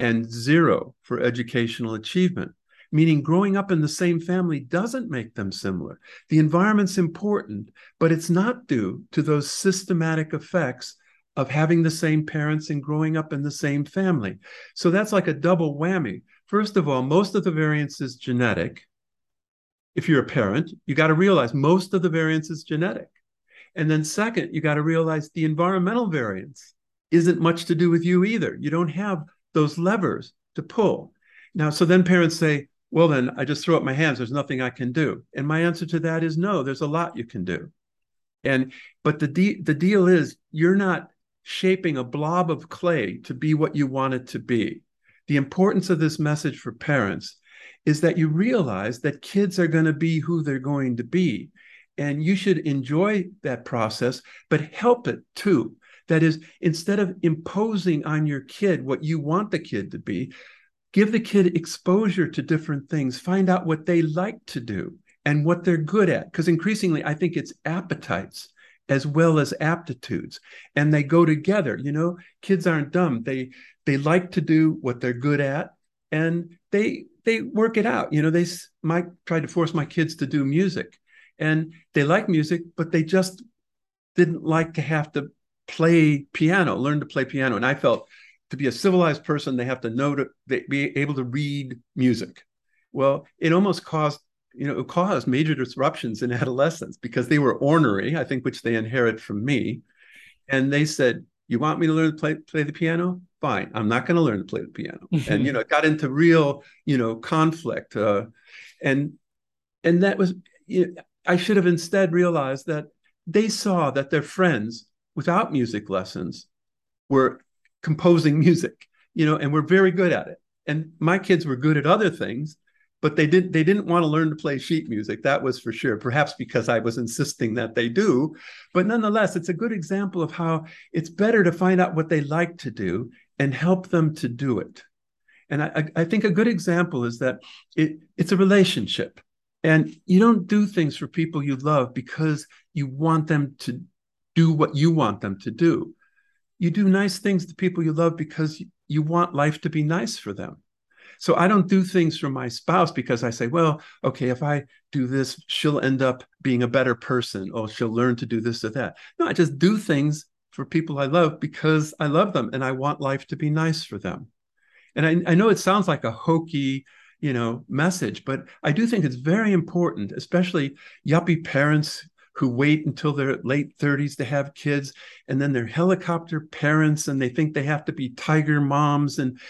and zero for educational achievement, meaning growing up in the same family doesn't make them similar. The environment's important, but it's not due to those systematic effects of having the same parents and growing up in the same family. So that's like a double whammy. First of all, most of the variance is genetic. If you're a parent, you got to realize most of the variance is genetic. And then second, you got to realize the environmental variance isn't much to do with you either. You don't have those levers to pull. Now, so then parents say, well, then I just throw up my hands. There's nothing I can do. And my answer to that is no, there's a lot you can do. But the deal is, you're not shaping a blob of clay to be what you want it to be. The importance of this message for parents is that you realize that kids are going to be who they're going to be, and you should enjoy that process, but help it too. That is, instead of imposing on your kid what you want the kid to be, give the kid exposure to different things. Find out what they like to do and what they're good at, because increasingly I think it's appetites as well as aptitudes, and they go together. You know, kids aren't dumb. They like to do what they're good at, and they work it out. You know, they might try to force my kids to do music, and they like music, but they just didn't like to have to learn to play piano. And I felt, to be a civilized person, they have to be able to read music. Well, it almost caused major disruptions in adolescence, because they were ornery, I think, which they inherit from me. And they said, you want me to learn to play the piano? Fine, I'm not going to learn to play the piano. And, you know, it got into real, you know, conflict. And that was, you know, I should have instead realized that they saw that their friends without music lessons were composing music, you know, and were very good at it. And my kids were good at other things, But they didn't want to learn to play sheet music, that was for sure, perhaps because I was insisting that they do. But nonetheless, it's a good example of how it's better to find out what they like to do and help them to do it. And I think a good example is that it's a relationship. And you don't do things for people you love because you want them to do what you want them to do. You do nice things to people you love because you want life to be nice for them. So I don't do things for my spouse because I say, well, okay, if I do this, she'll end up being a better person, or she'll learn to do this or that. No, I just do things for people I love because I love them and I want life to be nice for them. And I know it sounds like a hokey, message, but I do think it's very important, especially yuppie parents who wait until their late 30s to have kids, and then they're helicopter parents and they think they have to be tiger moms. And,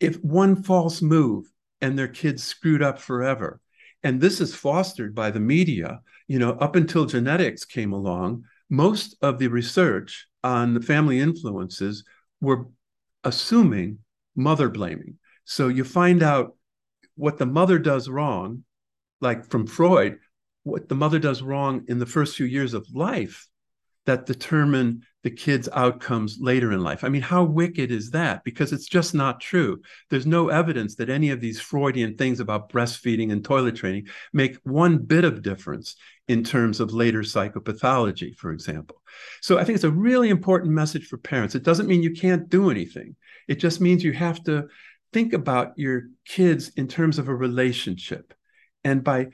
if one false move and their kids screwed up forever. And this is fostered by the media, up until genetics came along, most of the research on the family influences were assuming mother blaming. So you find out what the mother does wrong, like from Freud, what the mother does wrong in the first few years of life that determine the kid's outcomes later in life. I mean, how wicked is that? Because it's just not true. There's no evidence that any of these Freudian things about breastfeeding and toilet training make one bit of difference in terms of later psychopathology, for example. So I think it's a really important message for parents. It doesn't mean you can't do anything. It just means you have to think about your kids in terms of a relationship. And by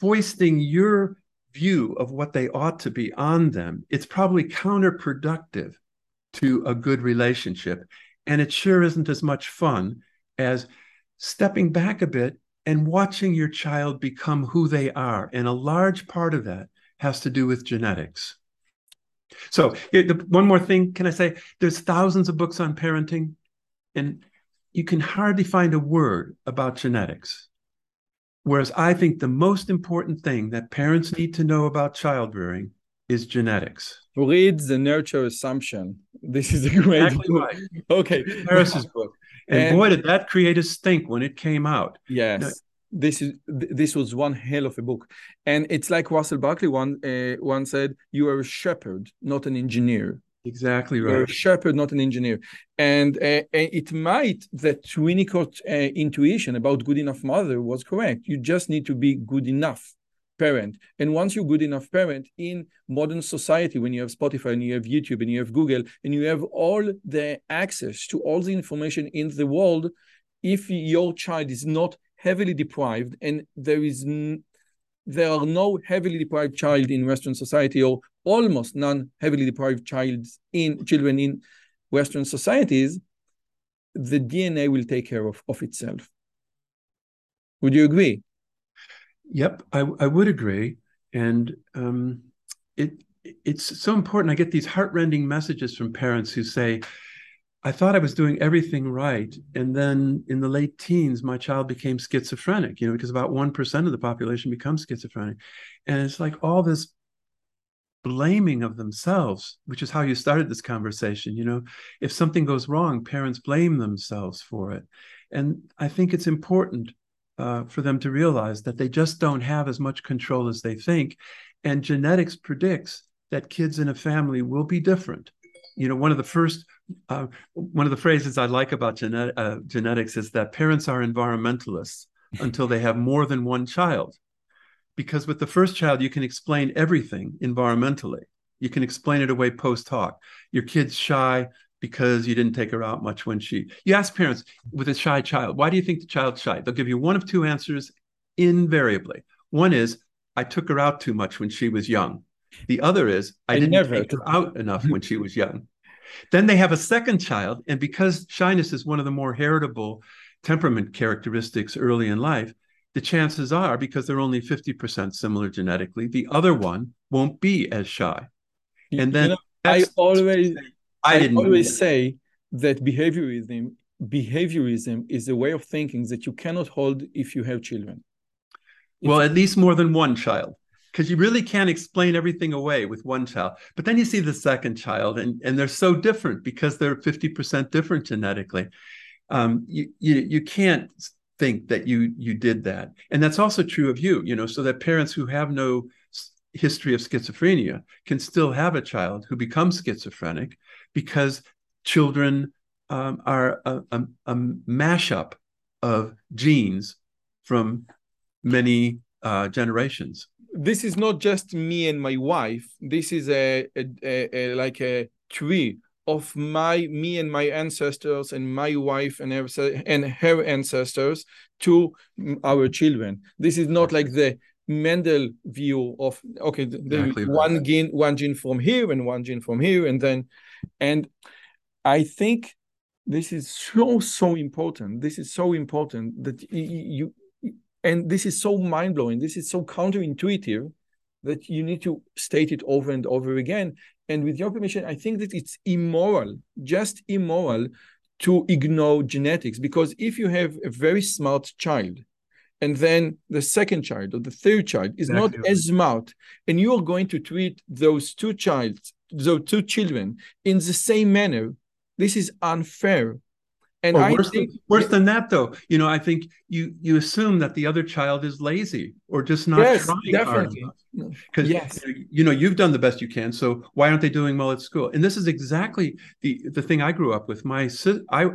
foisting your view of what they ought to be on them, it's probably counterproductive to a good relationship. And it sure isn't as much fun as stepping back a bit and watching your child become who they are. And a large part of that has to do with genetics. So one more thing, can I say, there's thousands of books on parenting, and you can hardly find a word about genetics. Whereas I think the most important thing that parents need to know about child rearing is genetics. Read The Nurture Assumption. This is a great book. Right. Okay. Harris's book. And boy, did that create a stink when it came out. Yes. Now, this was one hell of a book. And it's like Russell Barkley one said, you are a shepherd, not an engineer. Exactly right. You're a shepherd, not an engineer. And it might that Winnicott's intuition about good enough mother was correct. You just need to be good enough parent. And once you're good enough parent in modern society, when you have Spotify and you have YouTube and you have Google and you have all the access to all the information in the world, if your child is not heavily deprived, and there are no heavily deprived child in Western society, or almost none heavily deprived children in Western societies, the DNA will take care of itself. Would you agree? Yep, I would agree. And it's so important. I get these heartrending messages from parents who say, I thought I was doing everything right, and then in the late teens, my child became schizophrenic, because about 1% of the population becomes schizophrenic. And it's like all this blaming of themselves, which is how you started this conversation. If something goes wrong, parents blame themselves for it. And I think it's important for them to realize that they just don't have as much control as they think. And genetics predicts that kids in a family will be different. One of the phrases I like about genetics is that parents are environmentalists until they have more than one child. Because with the first child, you can explain everything environmentally. You can explain it away post hoc. Your kid's shy because you didn't take her out much when you ask parents with a shy child, why do you think the child's shy? They'll give you one of two answers invariably. One is, I took her out too much when she was young. The other is, I didn't take her out enough when she was young. Then they have a second child, and because shyness is one of the more heritable temperament characteristics early in life, the chances are, because they're only 50% similar genetically, the other one won't be as shy. And then I always say that behaviorism is a way of thinking that you cannot hold if you have children. Well, at least more than one child. Because you really can't explain everything away with one child. But then you see the second child, and they're so different because they're 50% different genetically. You can't think that you did that. And that's also true of you, so that parents who have no history of schizophrenia can still have a child who becomes schizophrenic, because children are a mashup of genes from many generations. This is not just me and my wife. This is like a tree of me and my ancestors, and my wife and her ancestors to our children. This is not like the Mendel view of, okay, exactly, one gene from here and one gene from here, and I think this is so important. This is so important that you, and this is so mind-blowing, this is so counterintuitive, that you need to state it over and over again. And with your permission, I think that it's immoral, just immoral, to ignore genetics. Because if you have a very smart child, and then the second child or the third child is Exactly. not as smart, and you are going to treat those two children in the same manner, this is unfair. And worse than that, though, I think you assume that the other child is lazy or just not trying definitely. Hard enough. Because you've done the best you can, so why aren't they doing well at school? And this is exactly the thing I grew up with. I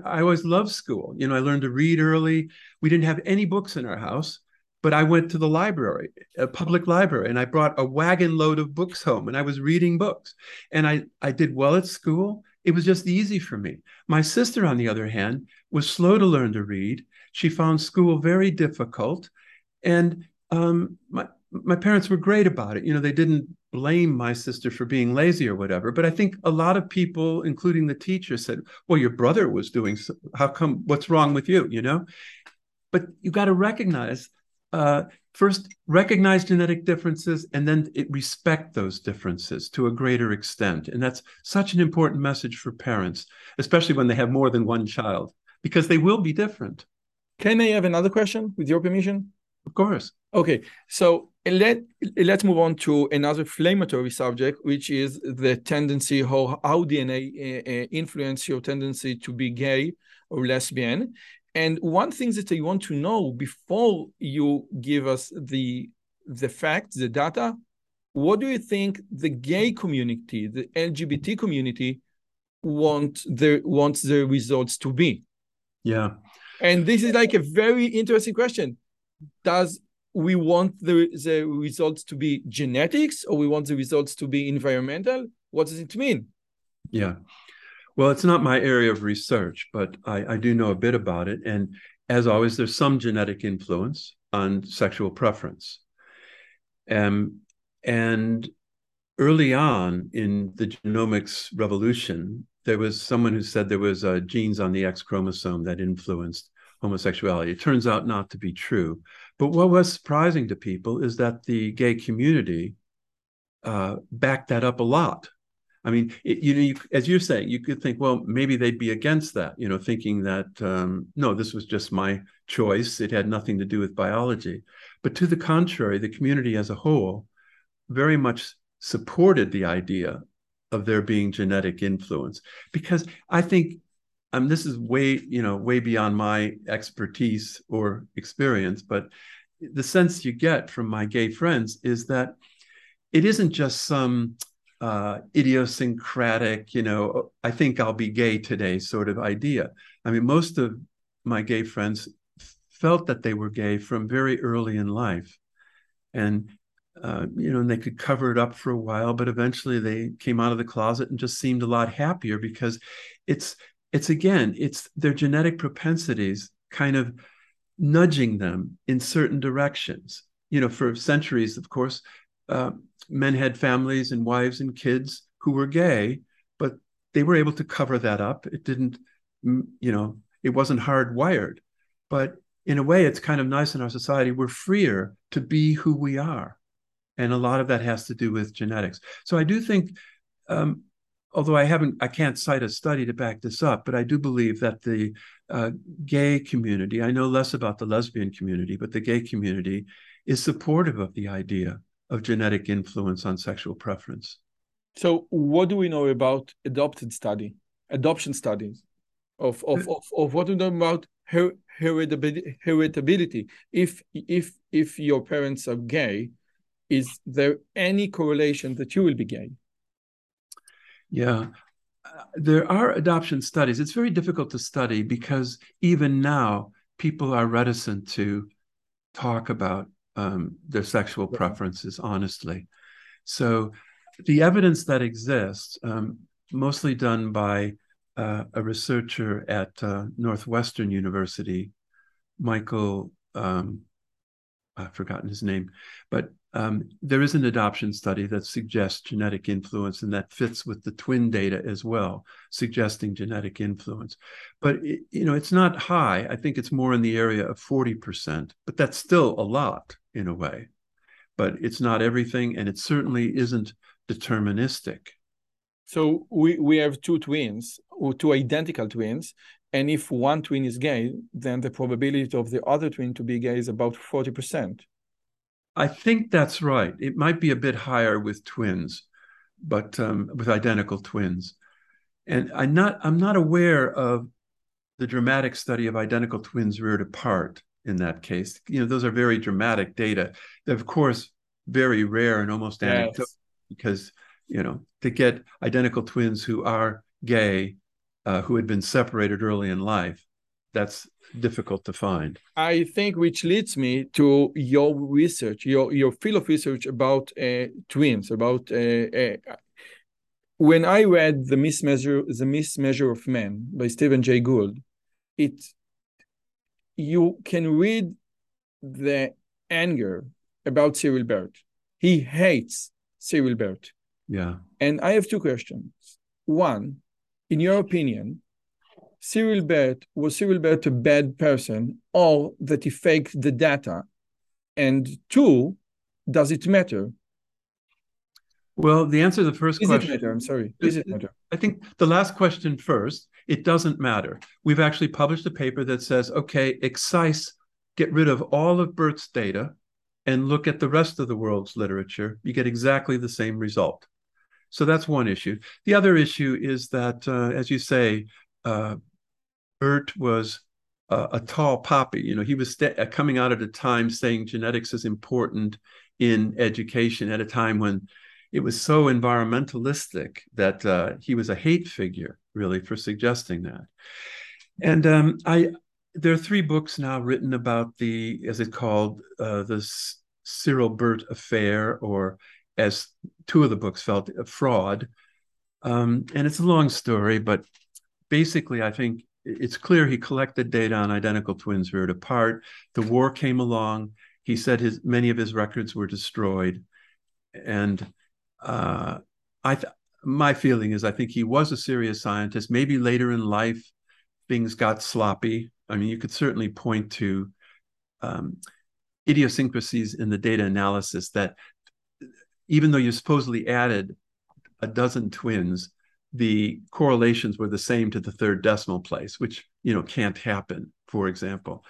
always loved school. I learned to read early. We didn't have any books in our house, but I went to the library, a public library, and I brought a wagon load of books home, and I was reading books. And I did well at school. It was just easy for me. My sister, on the other hand, was slow to learn to read. She found school very difficult. And my parents were great about it. They didn't blame my sister for being lazy or whatever. But I think a lot of people, including the teacher, said, well, your brother was doing, how come, what's wrong with you, But you got to recognize, first, recognize genetic differences, and then respect those differences to a greater extent. And that's such an important message for parents, especially when they have more than one child, because they will be different. Can I have another question, with your permission? Of course. Okay, so let's move on to another inflammatory subject, which is the tendency, how DNA influence your tendency to be gay or lesbian. And one thing that I want to know before you give us the facts, the data, what do you think the gay community, the LGBT community, wants their results to be? Yeah. And this is like a very interesting question. Does we want the results to be genetics, or we want the results to be environmental? What does it mean? Yeah. Well, it's not my area of research, but I do know a bit about it. And as always, there's some genetic influence on sexual preference. And early on in the genomics revolution, there was someone who said there was genes on the X chromosome that influenced homosexuality. It turns out not to be true. But what was surprising to people is that the gay community backed that up a lot. I mean, as you're saying, you could think, well, maybe they'd be against that, thinking that, no, this was just my choice. It had nothing to do with biology. But to the contrary, the community as a whole very much supported the idea of there being genetic influence, because I think, this is way beyond my expertise or experience, but the sense you get from my gay friends is that it isn't just some idiosyncratic, I think I'll be gay today sort of idea. I mean, most of my gay friends felt that they were gay from very early in life. And, and they could cover it up for a while, but eventually they came out of the closet and just seemed a lot happier, because it's their genetic propensities kind of nudging them in certain directions. For centuries, of course, men had families and wives and kids who were gay, but they were able to cover that up. It didn't, it wasn't hardwired. But in a way, it's kind of nice in our society. We're freer to be who we are. And a lot of that has to do with genetics. So I do think, although I can't cite a study to back this up, but I do believe that the gay community, I know less about the lesbian community, but the gay community is supportive of the idea of genetic influence on sexual preference. So what do we know about adoption studies? of what we're talking about heritability. If your parents are gay, is there any correlation that you will be gay? Yeah. There are adoption studies. It's very difficult to study because even now people are reticent to talk about their sexual preferences, honestly. So the evidence that exists, mostly done by a researcher at Northwestern University, Michael, I've forgotten his name, but there is an adoption study that suggests genetic influence, and that fits with the twin data as well, suggesting genetic influence. But it, you know, it's not high. I think it's more in the area of 40%, but that's still a lot in a way. But it's not everything, and it certainly isn't deterministic. So we have two twins, or two identical twins, and if one twin is gay, then the probability of the other twin to be gay is about 40%. I think that's right. It might be a bit higher with twins, but with identical twins. And I'm not aware of the dramatic study of identical twins reared apart in that case. You know, those are very dramatic data. They're, of course, very rare and almost anecdotal, because, you know, to get identical twins who are gay, who had been separated early in life, that's difficult to find. I think, which leads me to your research, your field of research about twins, about when I read The Mismeasure of Man by Stephen Jay Gould, you can read the anger about Cyril Burt. He hates Cyril Burt. Yeah. And I have two questions. One, in your opinion, was Cyril Burt a bad person, or that he faked the data? And two, does it matter? Well, the answer to the first question... Does it matter? I think the last question first, it doesn't matter. We've actually published a paper that says, okay, excise, get rid of all of Burt's data and look at the rest of the world's literature. You get exactly the same result. So that's one issue. The other issue is that, as you say, Burt was a tall poppy. You know, he was coming out at a time saying genetics is important in education, at a time when it was so environmentalistic that he was a hate figure, really, for suggesting that. And there are three books now written about the, as it's called, the Cyril Burt affair, or as two of the books felt, a fraud. And it's a long story, but basically, I think it's clear he collected data on identical twins reared apart. The war came along. He said many of his records were destroyed. And my feeling is I think he was a serious scientist. Maybe later in life, things got sloppy. I mean, you could certainly point to idiosyncrasies in the data analysis that even though you supposedly added a dozen twins, the correlations were the same to the third decimal place, which, you know, can't happen, for example.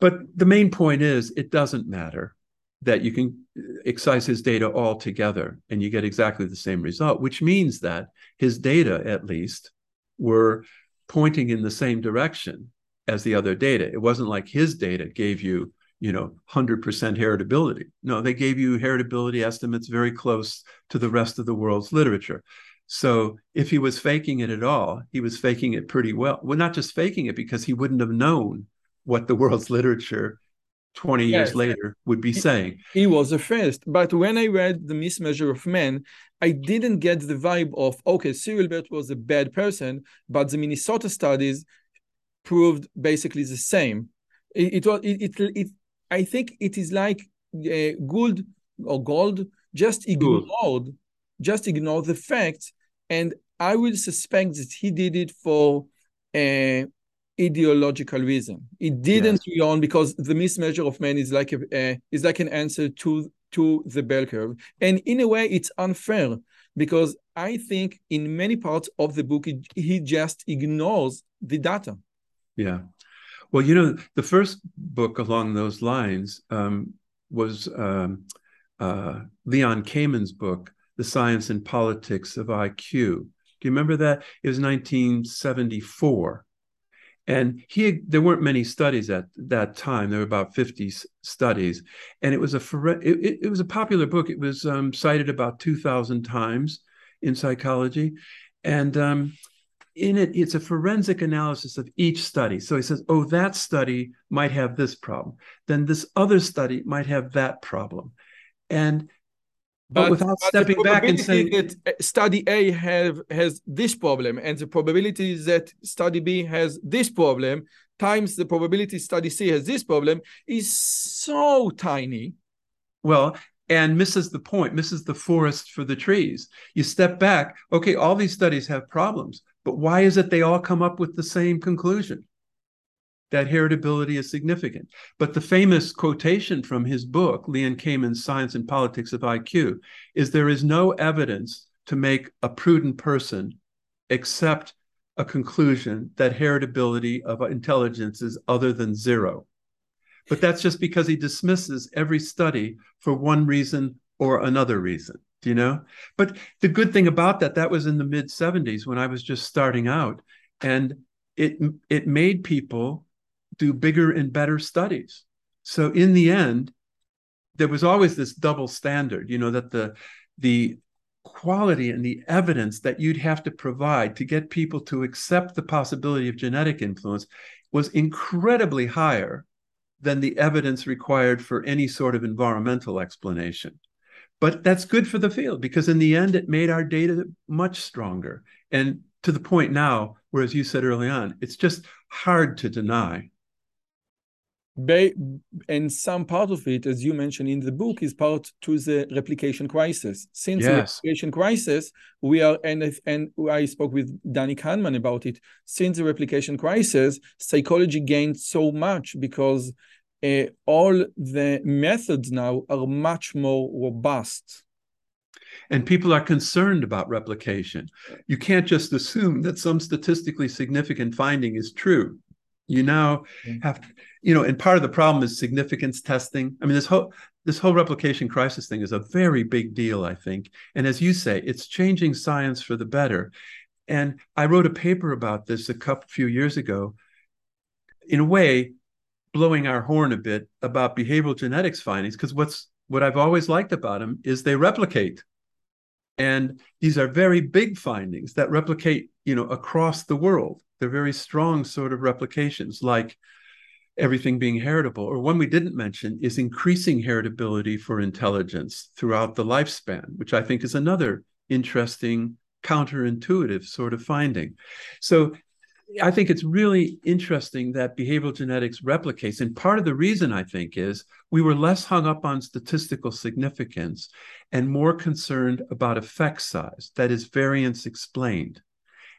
But the main point is it doesn't matter that you can excise his data altogether and you get exactly the same result, which means that his data, at least, were pointing in the same direction as the other data. It wasn't like his data gave you, you know, 100% heritability. No, they gave you heritability estimates very close to the rest of the world's literature. So if he was faking it at all, he was faking it pretty well. Well, not just faking it, because he wouldn't have known what the world's literature 20 years later would be saying. He was a first. But when I read The Mismeasure of Man, I didn't get the vibe of, okay, Cyril Burt was a bad person, but the Minnesota studies proved basically the same. I think it is like Gould just ignore the facts, and I will suspect that he did it for an ideological reason. It didn't yawn because The Mismeasure of Man is like an answer to the bell curve, and in a way it's unfair because I think in many parts of the book he just ignores the data. Yeah, well, you know, the first book along those lines was Leon Kahneman's book, The Science and Politics of IQ. Do you remember that? It was 1974. And there weren't many studies at that time. There were about 50 studies, and it was a popular book. It was cited about 2,000 times in psychology, and in it, it's a forensic analysis of each study. So he says, oh, that study might have this problem. Then this other study might have that problem, and but without stepping back and saying that study A has this problem, and the probability is that study B has this problem times the probability study C has this problem is so tiny. Well, and misses the point, misses the forest for the trees. You step back, okay, all these studies have problems, but why is it they all come up with the same conclusion? That heritability is significant. But the famous quotation from his book, Leon Kahneman's Science and Politics of IQ, is there is no evidence to make a prudent person except a conclusion that heritability of intelligence is other than zero. But that's just because he dismisses every study for one reason or another reason, do you know? But the good thing about that was in the mid-'70s when I was just starting out, and it made people do bigger and better studies. So in the end, there was always this double standard, you know, that the quality and the evidence that you'd have to provide to get people to accept the possibility of genetic influence was incredibly higher than the evidence required for any sort of environmental explanation. But that's good for the field, because in the end, it made our data much stronger. And to the point now, whereas you said early on, it's just hard to deny. And some part of it, as you mentioned in the book, is part to the replication crisis. Since the replication crisis, we are, and I spoke with Danny Kahneman about it, since the replication crisis, psychology gained so much because all the methods now are much more robust. And people are concerned about replication. You can't just assume that some statistically significant finding is true. You now have, you know, and part of the problem is significance testing. I mean, this whole replication crisis thing is a very big deal, I think. And as you say, it's changing science for the better. And I wrote a paper about this a few years ago, in a way, blowing our horn a bit about behavioral genetics findings, because what I've always liked about them is they replicate. And these are very big findings that replicate, you know, across the world. They're very strong sort of replications, like everything being heritable. Or one we didn't mention is increasing heritability for intelligence throughout the lifespan, which I think is another interesting, counterintuitive sort of finding. So I think it's really interesting that behavioral genetics replicates. And part of the reason, I think, is we were less hung up on statistical significance and more concerned about effect size, that is, variance explained.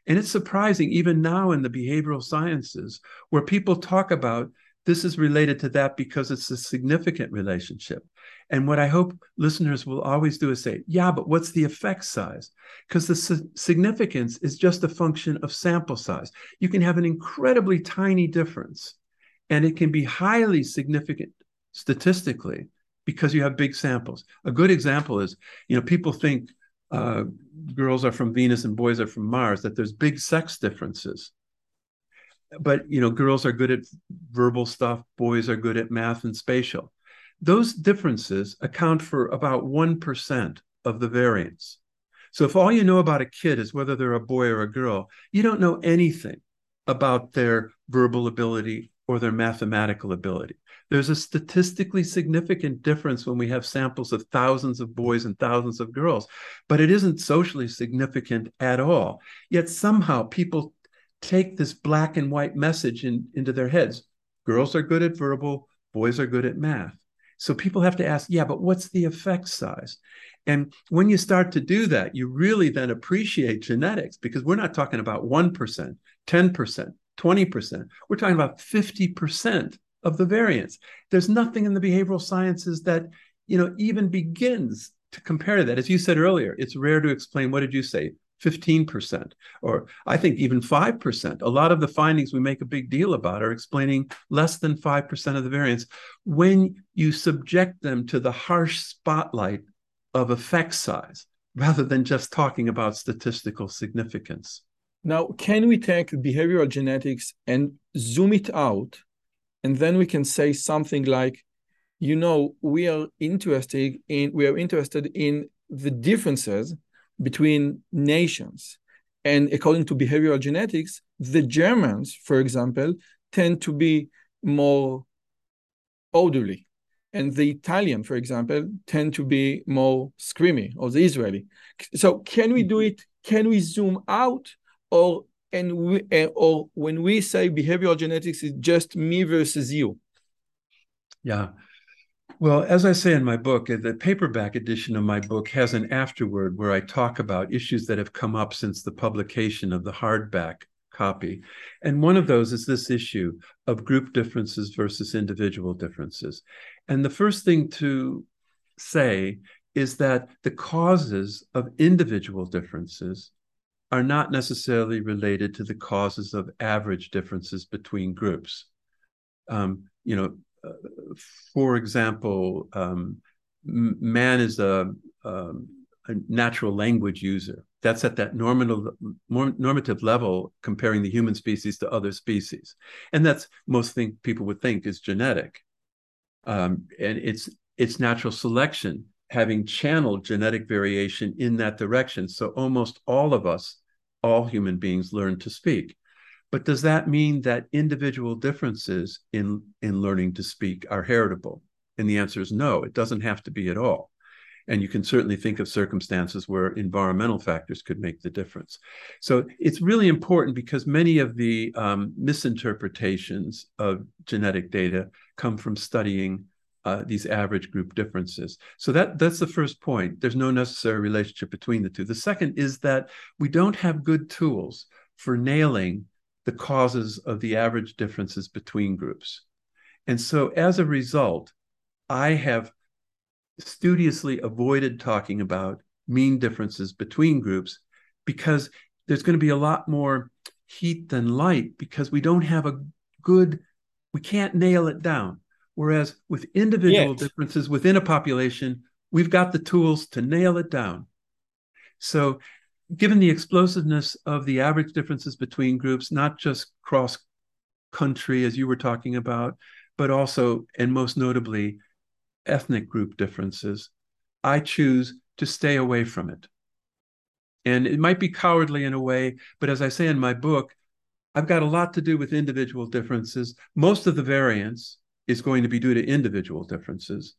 And it's surprising, even now in the behavioral sciences, where people talk about this is related to that because it's a significant relationship. And what I hope listeners will always do is say, yeah, but what's the effect size? Because the significance is just a function of sample size. You can have an incredibly tiny difference, and it can be highly significant statistically because you have big samples. A good example is, you know, people think girls are from Venus and boys are from Mars, that there's big sex differences. But, you know, girls are good at verbal stuff. Boys are good at math and spatial. Those differences account for about 1% of the variance. So if all you know about a kid is whether they're a boy or a girl, you don't know anything about their verbal ability or their mathematical ability. There's a statistically significant difference when we have samples of thousands of boys and thousands of girls, but it isn't socially significant at all. Yet somehow people take this black and white message into their heads. Girls are good at verbal, boys are good at math. So people have to ask, yeah, but what's the effect size? And when you start to do that, you really then appreciate genetics, because we're not talking about 1%, 10%, 20%. We're talking about 50% of the variance. There's nothing in the behavioral sciences that, you know, even begins to compare to that. As you said earlier, it's rare to explain. What did you say? 15%, or I think even 5%. A lot of the findings we make a big deal about are explaining less than 5% of the variance when you subject them to the harsh spotlight of effect size, rather than just talking about statistical significance. Now, can we take behavioral genetics and zoom it out? And then we can say something like, you know, we are interested in the differences between nations. And according to behavioral genetics, the Germans, for example, tend to be more orderly. And the Italian, for example, tend to be more screamy, or the Israeli. So can we do it? Can we zoom out? Or when we say behavioral genetics, it's just me versus you? Yeah. Well, as I say in my book, the paperback edition of my book has an afterword where I talk about issues that have come up since the publication of the hardback copy. And one of those is this issue of group differences versus individual differences. And the first thing to say is that the causes of individual differences are not necessarily related to the causes of average differences between groups. For example, man is a natural language user. That's at that normative level, comparing the human species to other species. And that's people would think is genetic. And it's natural selection, having channeled genetic variation in that direction. So almost all of us, all human beings, learn to speak. But does that mean that individual differences in learning to speak are heritable? And the answer is no, it doesn't have to be at all. And you can certainly think of circumstances where environmental factors could make the difference. So it's really important because many of the misinterpretations of genetic data come from studying these average group differences. So that's the first point. There's no necessary relationship between the two. The second is that we don't have good tools for nailing the causes of the average differences between groups. And so as a result, I have studiously avoided talking about mean differences between groups because there's going to be a lot more heat than light because we don't have we can't nail it down. Whereas with individual differences within a population, we've got the tools to nail it down. So given the explosiveness of the average differences between groups, not just cross-country, as you were talking about, but also, and most notably, ethnic group differences, I choose to stay away from it. And it might be cowardly in a way, but as I say in my book, I've got a lot to do with individual differences. Most of the variance is going to be due to individual differences,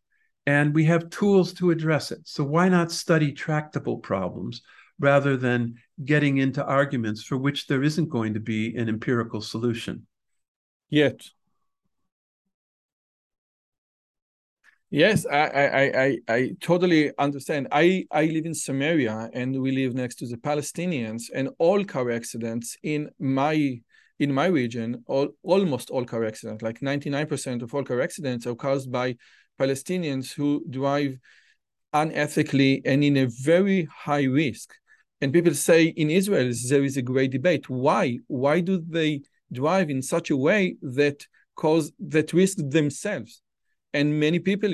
and we have tools to address it. So why not study tractable problems rather than getting into arguments for which there isn't going to be an empirical solution? Yes, I totally understand. I live in Samaria, and we live next to the Palestinians, and all car accidents in my region, almost all car accidents, like 99% of all car accidents, are caused by Palestinians who drive unethically and in a very high risk. And people say in Israel, there is a great debate. Why? Why do they drive in such a way that cause that risk themselves? And many people,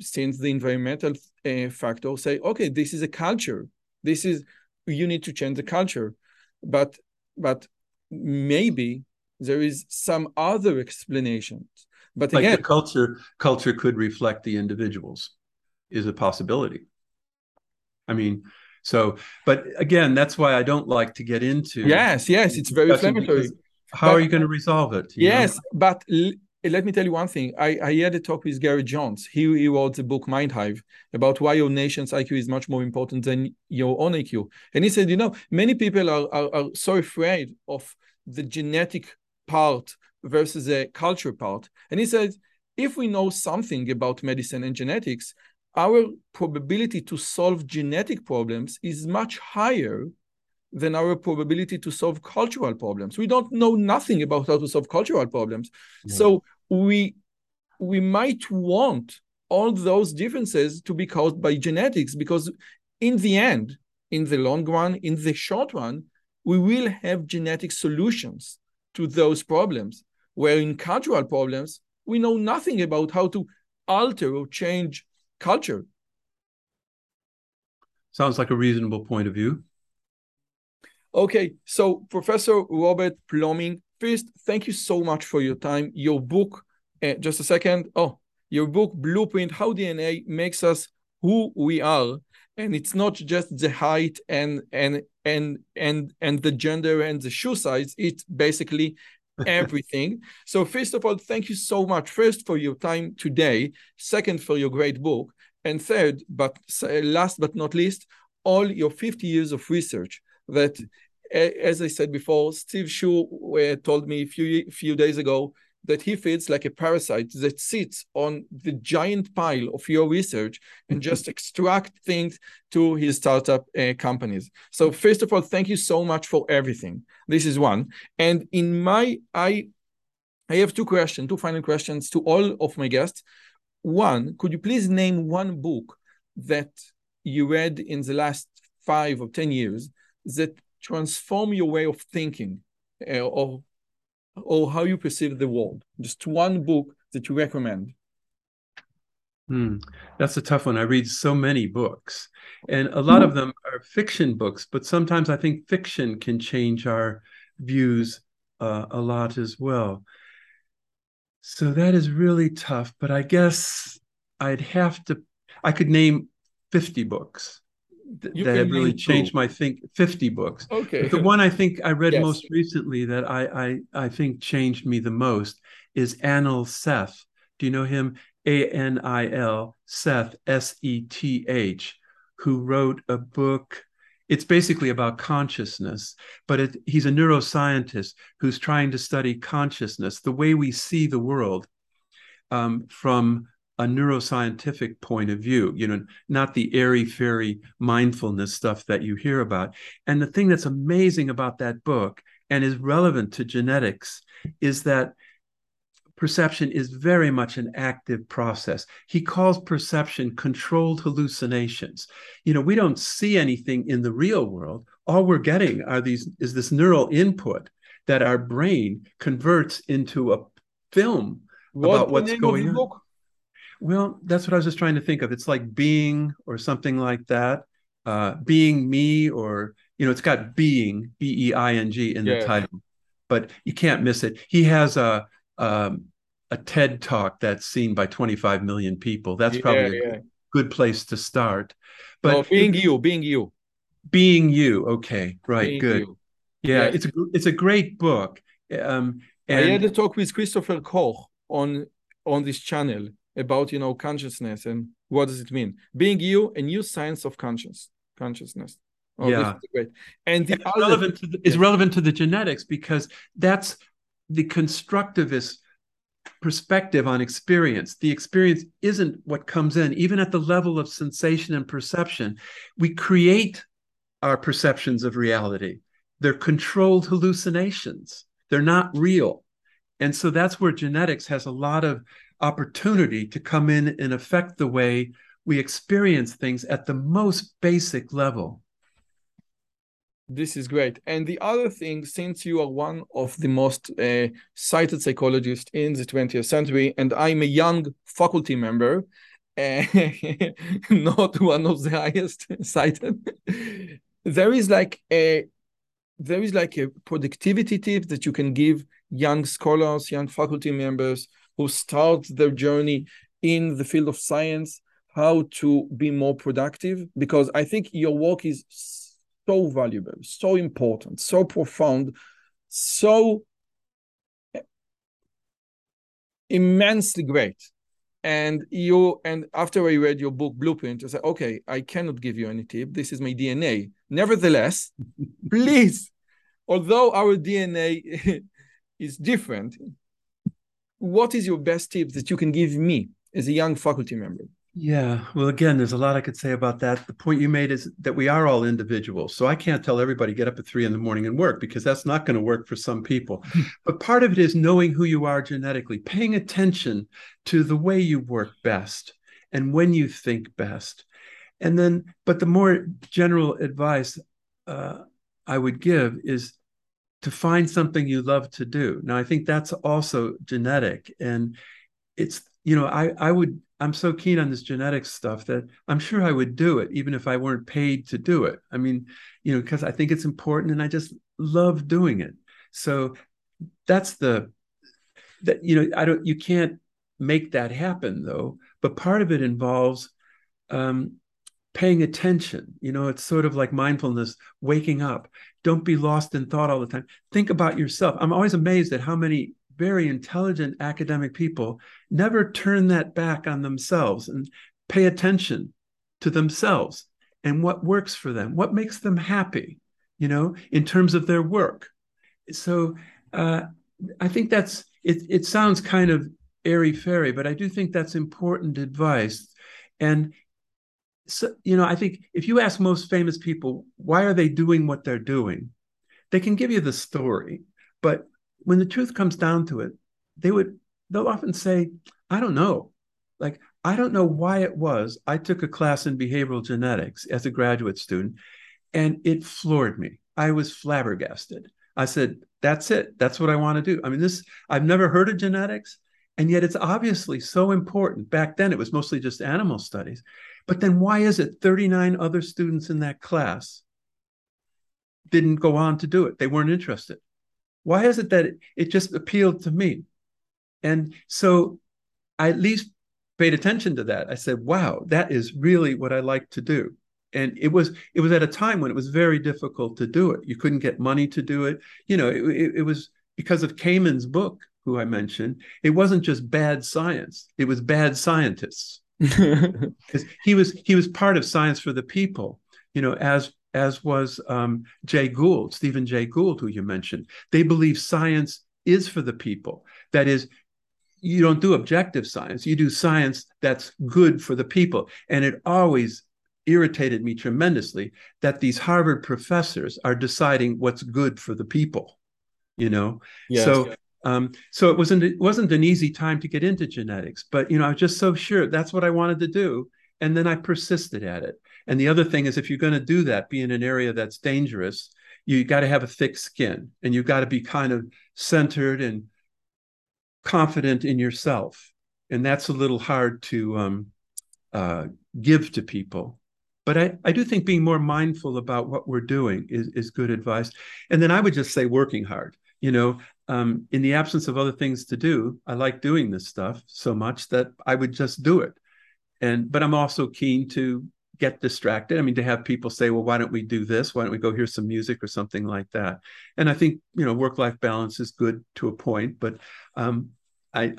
since the environmental factor, say, okay, this is a culture. You need to change the culture. But maybe there is some other explanation. But like, again, the culture could reflect the individuals is a possibility. But again, that's why I don't like to get into. Yes, it's very inflammatory. How are you going to resolve it? Let me tell you one thing. I had a talk with Gary Jones. He wrote the book Mindhive about why your nation's IQ is much more important than your own IQ. And he said, many people are so afraid of the genetic part versus the culture part. And he said, if we know something about medicine and genetics, our probability to solve genetic problems is much higher than our probability to solve cultural problems. We don't know nothing about how to solve cultural problems. Yeah. So we might want all those differences to be caused by genetics, because in the end, in the long run, in the short run, we will have genetic solutions to those problems, where in cultural problems, we know nothing about how to alter or change culture. Sounds like a reasonable point of view. Okay, so Professor Robert Plomin, first, thank you so much for your time. Your book, just a second. Oh, your book, Blueprint, How DNA Makes Us Who We Are. And it's not just the height and the gender and the shoe size. It's basically everything. So first of all, thank you so much. First, for your time today. Second, for your great book. And third, but last but not least, all your 50 years of research that, as I said before, Steve Hsu told me a few days ago that he feels like a parasite that sits on the giant pile of your research and just extract things to his startup companies. So first of all, thank you so much for everything. This is one. And in my, I have two final questions to all of my guests. One, could you please name one book that you read in the last 5 or 10 years that transformed your way of thinking or how you perceive the world? Just one book that you recommend. That's a tough one. I read so many books, and a lot of them are fiction books, but sometimes I think fiction can change our views a lot as well. So that is really tough, but I guess I could name 50 books that have really changed my think. 50 books. Okay. But the one I think I read most recently that I think changed me the most is Anil Seth. Do you know him? A-N-I-L Seth, S-E-T-H, who wrote a book. It's basically about consciousness, but he's a neuroscientist who's trying to study consciousness, the way we see the world from a neuroscientific point of view, you know, not the airy-fairy mindfulness stuff that you hear about. And the thing that's amazing about that book and is relevant to genetics is that perception is very much an active process. He calls perception controlled hallucinations. You know, we don't see anything in the real world. All we're getting is this neural input that our brain converts into a film about what's going on. Well, that's what I was just trying to think of. It's like Being or something like that. Being Me, or, you know, it's got Being, B-E-I-N-G in the title, but you can't miss it. He has a TED Talk that's seen by 25 million people. That's probably a good place to start. But Being You. Okay, right, good. Yeah, yes. It's a great book. And I had a talk with Christopher Koch on this channel about, you know, consciousness and what does it mean. Being You, a new science of consciousness. Oh, yeah, this is great. And it's relevant to the genetics, because that's the constructivist perspective on experience. The experience isn't what comes in, even at the level of sensation and perception. We create our perceptions of reality. They're controlled hallucinations. They're not real. And so that's where genetics has a lot of opportunity to come in and affect the way we experience things at the most basic level. This is great. And the other thing, since you are one of the most cited psychologists in the 20th century, and I'm a young faculty member, not one of the highest cited, there is like a productivity tip that you can give young scholars, young faculty members who start their journey in the field of science, how to be more productive? Because I think your work is so valuable, so important, so profound, so immensely great. And after I read your book, Blueprint, I said, okay, I cannot give you any tip. This is my DNA. Nevertheless, please, although our DNA is different, what is your best tip that you can give me as a young faculty member? Yeah, well, again, there's a lot I could say about that. The point you made is that we are all individuals. So I can't tell everybody get up at 3 in the morning and work, because that's not going to work for some people. But part of it is knowing who you are genetically, paying attention to the way you work best and when you think best. And then, but the more general advice I would give is to find something you love to do. Now, I think that's also genetic. And it's, you know, I would I'm so keen on this genetics stuff that I'm sure I would do it, even if I weren't paid to do it. I mean, you know, because I think it's important and I just love doing it. So that's that, you know, you can't make that happen though, but part of it involves paying attention. You know, it's sort of like mindfulness, waking up. Don't be lost in thought all the time. Think about yourself. I'm always amazed at how many very intelligent academic people never turn that back on themselves and pay attention to themselves and what works for them, what makes them happy, you know, in terms of their work. So I think that's, it sounds kind of airy-fairy, but I do think that's important advice. And so, you know, I think if you ask most famous people, why are they doing what they're doing? They can give you the story, but when the truth comes down to it, they'll often say, I don't know. Like, I don't know why it was. I took a class in behavioral genetics as a graduate student, and it floored me. I was flabbergasted. I said, that's it. That's what I want to do. I mean, I've never heard of genetics, and yet it's obviously so important. Back then, it was mostly just animal studies. But then why is it 39 other students in that class didn't go on to do it? They weren't interested. Why is it that it just appealed to me? And so I at least paid attention to that. I said, wow, that is really what I like to do. And it was at a time when it was very difficult to do it. You couldn't get money to do it. You know, it was because of Kahneman's book, who I mentioned. It wasn't just bad science. It was bad scientists. Because he was part of Science for the People, you know, as was Jay Gould, Stephen Jay Gould, who you mentioned. They believe science is for the people. That is, you don't do objective science. You do science that's good for the people. And it always irritated me tremendously that these Harvard professors are deciding what's good for the people, you know? Yes, so yes. So it wasn't an easy time to get into genetics, but, you know, I was just so sure that's what I wanted to do. And then I persisted at it. And the other thing is, if you're going to do that, be in an area that's dangerous, you got to have a thick skin and you've got to be kind of centered and confident in yourself. And that's a little hard to give to people. But I do think being more mindful about what we're doing is good advice. And then I would just say working hard, you know. In the absence of other things to do, I like doing this stuff so much that I would just do it. But I'm also keen to get distracted. I mean, to have people say, well, why don't we do this? Why don't we go hear some music or something like that? And I think, you know, work-life balance is good to a point, but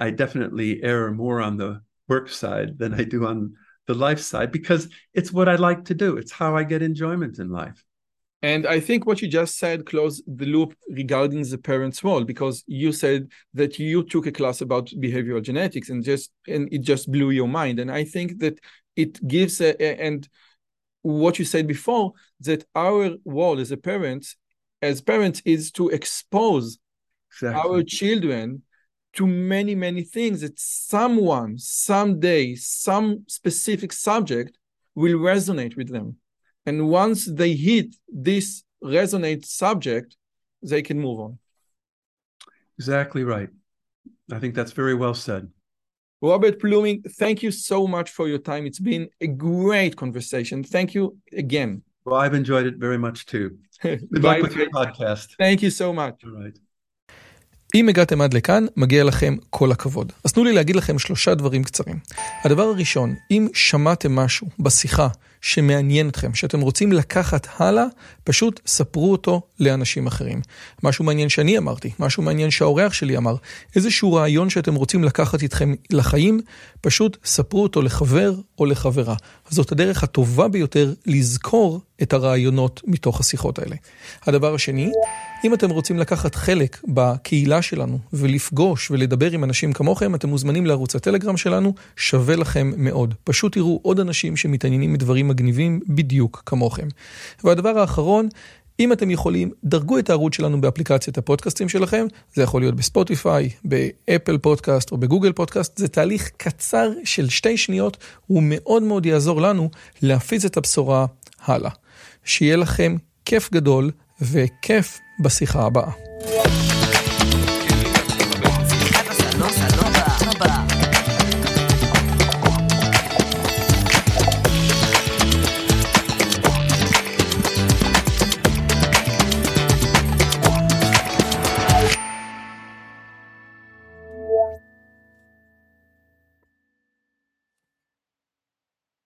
I definitely err more on the work side than I do on the life side, because it's what I like to do. It's how I get enjoyment in life. And I think what you just said closed the loop regarding the parents' role, because you said that you took a class about behavioral genetics and it just blew your mind. And I think that it gives, and what you said before, that our role as parents is to expose our children to many, many things that someone, someday, some specific subject will resonate with them. And once they hit this resonant subject, they can move on. Exactly right. I think that's very well said. Robert Plomin, thank you so much for your time. It's been a great conversation. Thank you again. Well, I've enjoyed it very much too. Good luck with your podcast. Thank you so much. All right. אם הגעתם עד לכאן, מגיע לכם כל הכבוד. אז תנו לי להגיד לכם 3 דברים קצרים. הדבר הראשון, אם שמעתם משהו בשיחה שמעניין אתכם, שאתם רוצים לקחת הלאה, פשוט ספרו אותו לאנשים אחרים. משהו מעניין שאני אמרתי, משהו מעניין שהאורח שלי אמר, איזשהו רעיון שאתם רוצים לקחת איתכם לחיים, פשוט ספרו אותו לחבר או לחברה. זאת הדרך הטובה ביותר לזכור את הרעיונות מתוך השיחות האלה. הדבר השני, אם אתם רוצים לקחת חלק בקהילה שלנו ולפגוש ולדבר עם אנשים כמוכם, אתם מוזמנים לערוץ הטלגרם שלנו, שווה לכם מאוד. פשוט תראו עוד אנשים שמתעניינים מדברים מגניבים בדיוק כמוכם. והדבר האחרון, אם אתם יכולים, דרגו את הערוץ שלנו באפליקציית הפודקאסטים שלכם, זה יכול להיות בספוטיפיי, באפל פודקאסט או בגוגל פודקאסט, זה תהליך קצר של 2 שניות, הוא מאוד מאוד יעזור לנו להפיץ את הבשורה הלאה. שיהיה לכם כיף גדול וכיף בשיחה הבאה.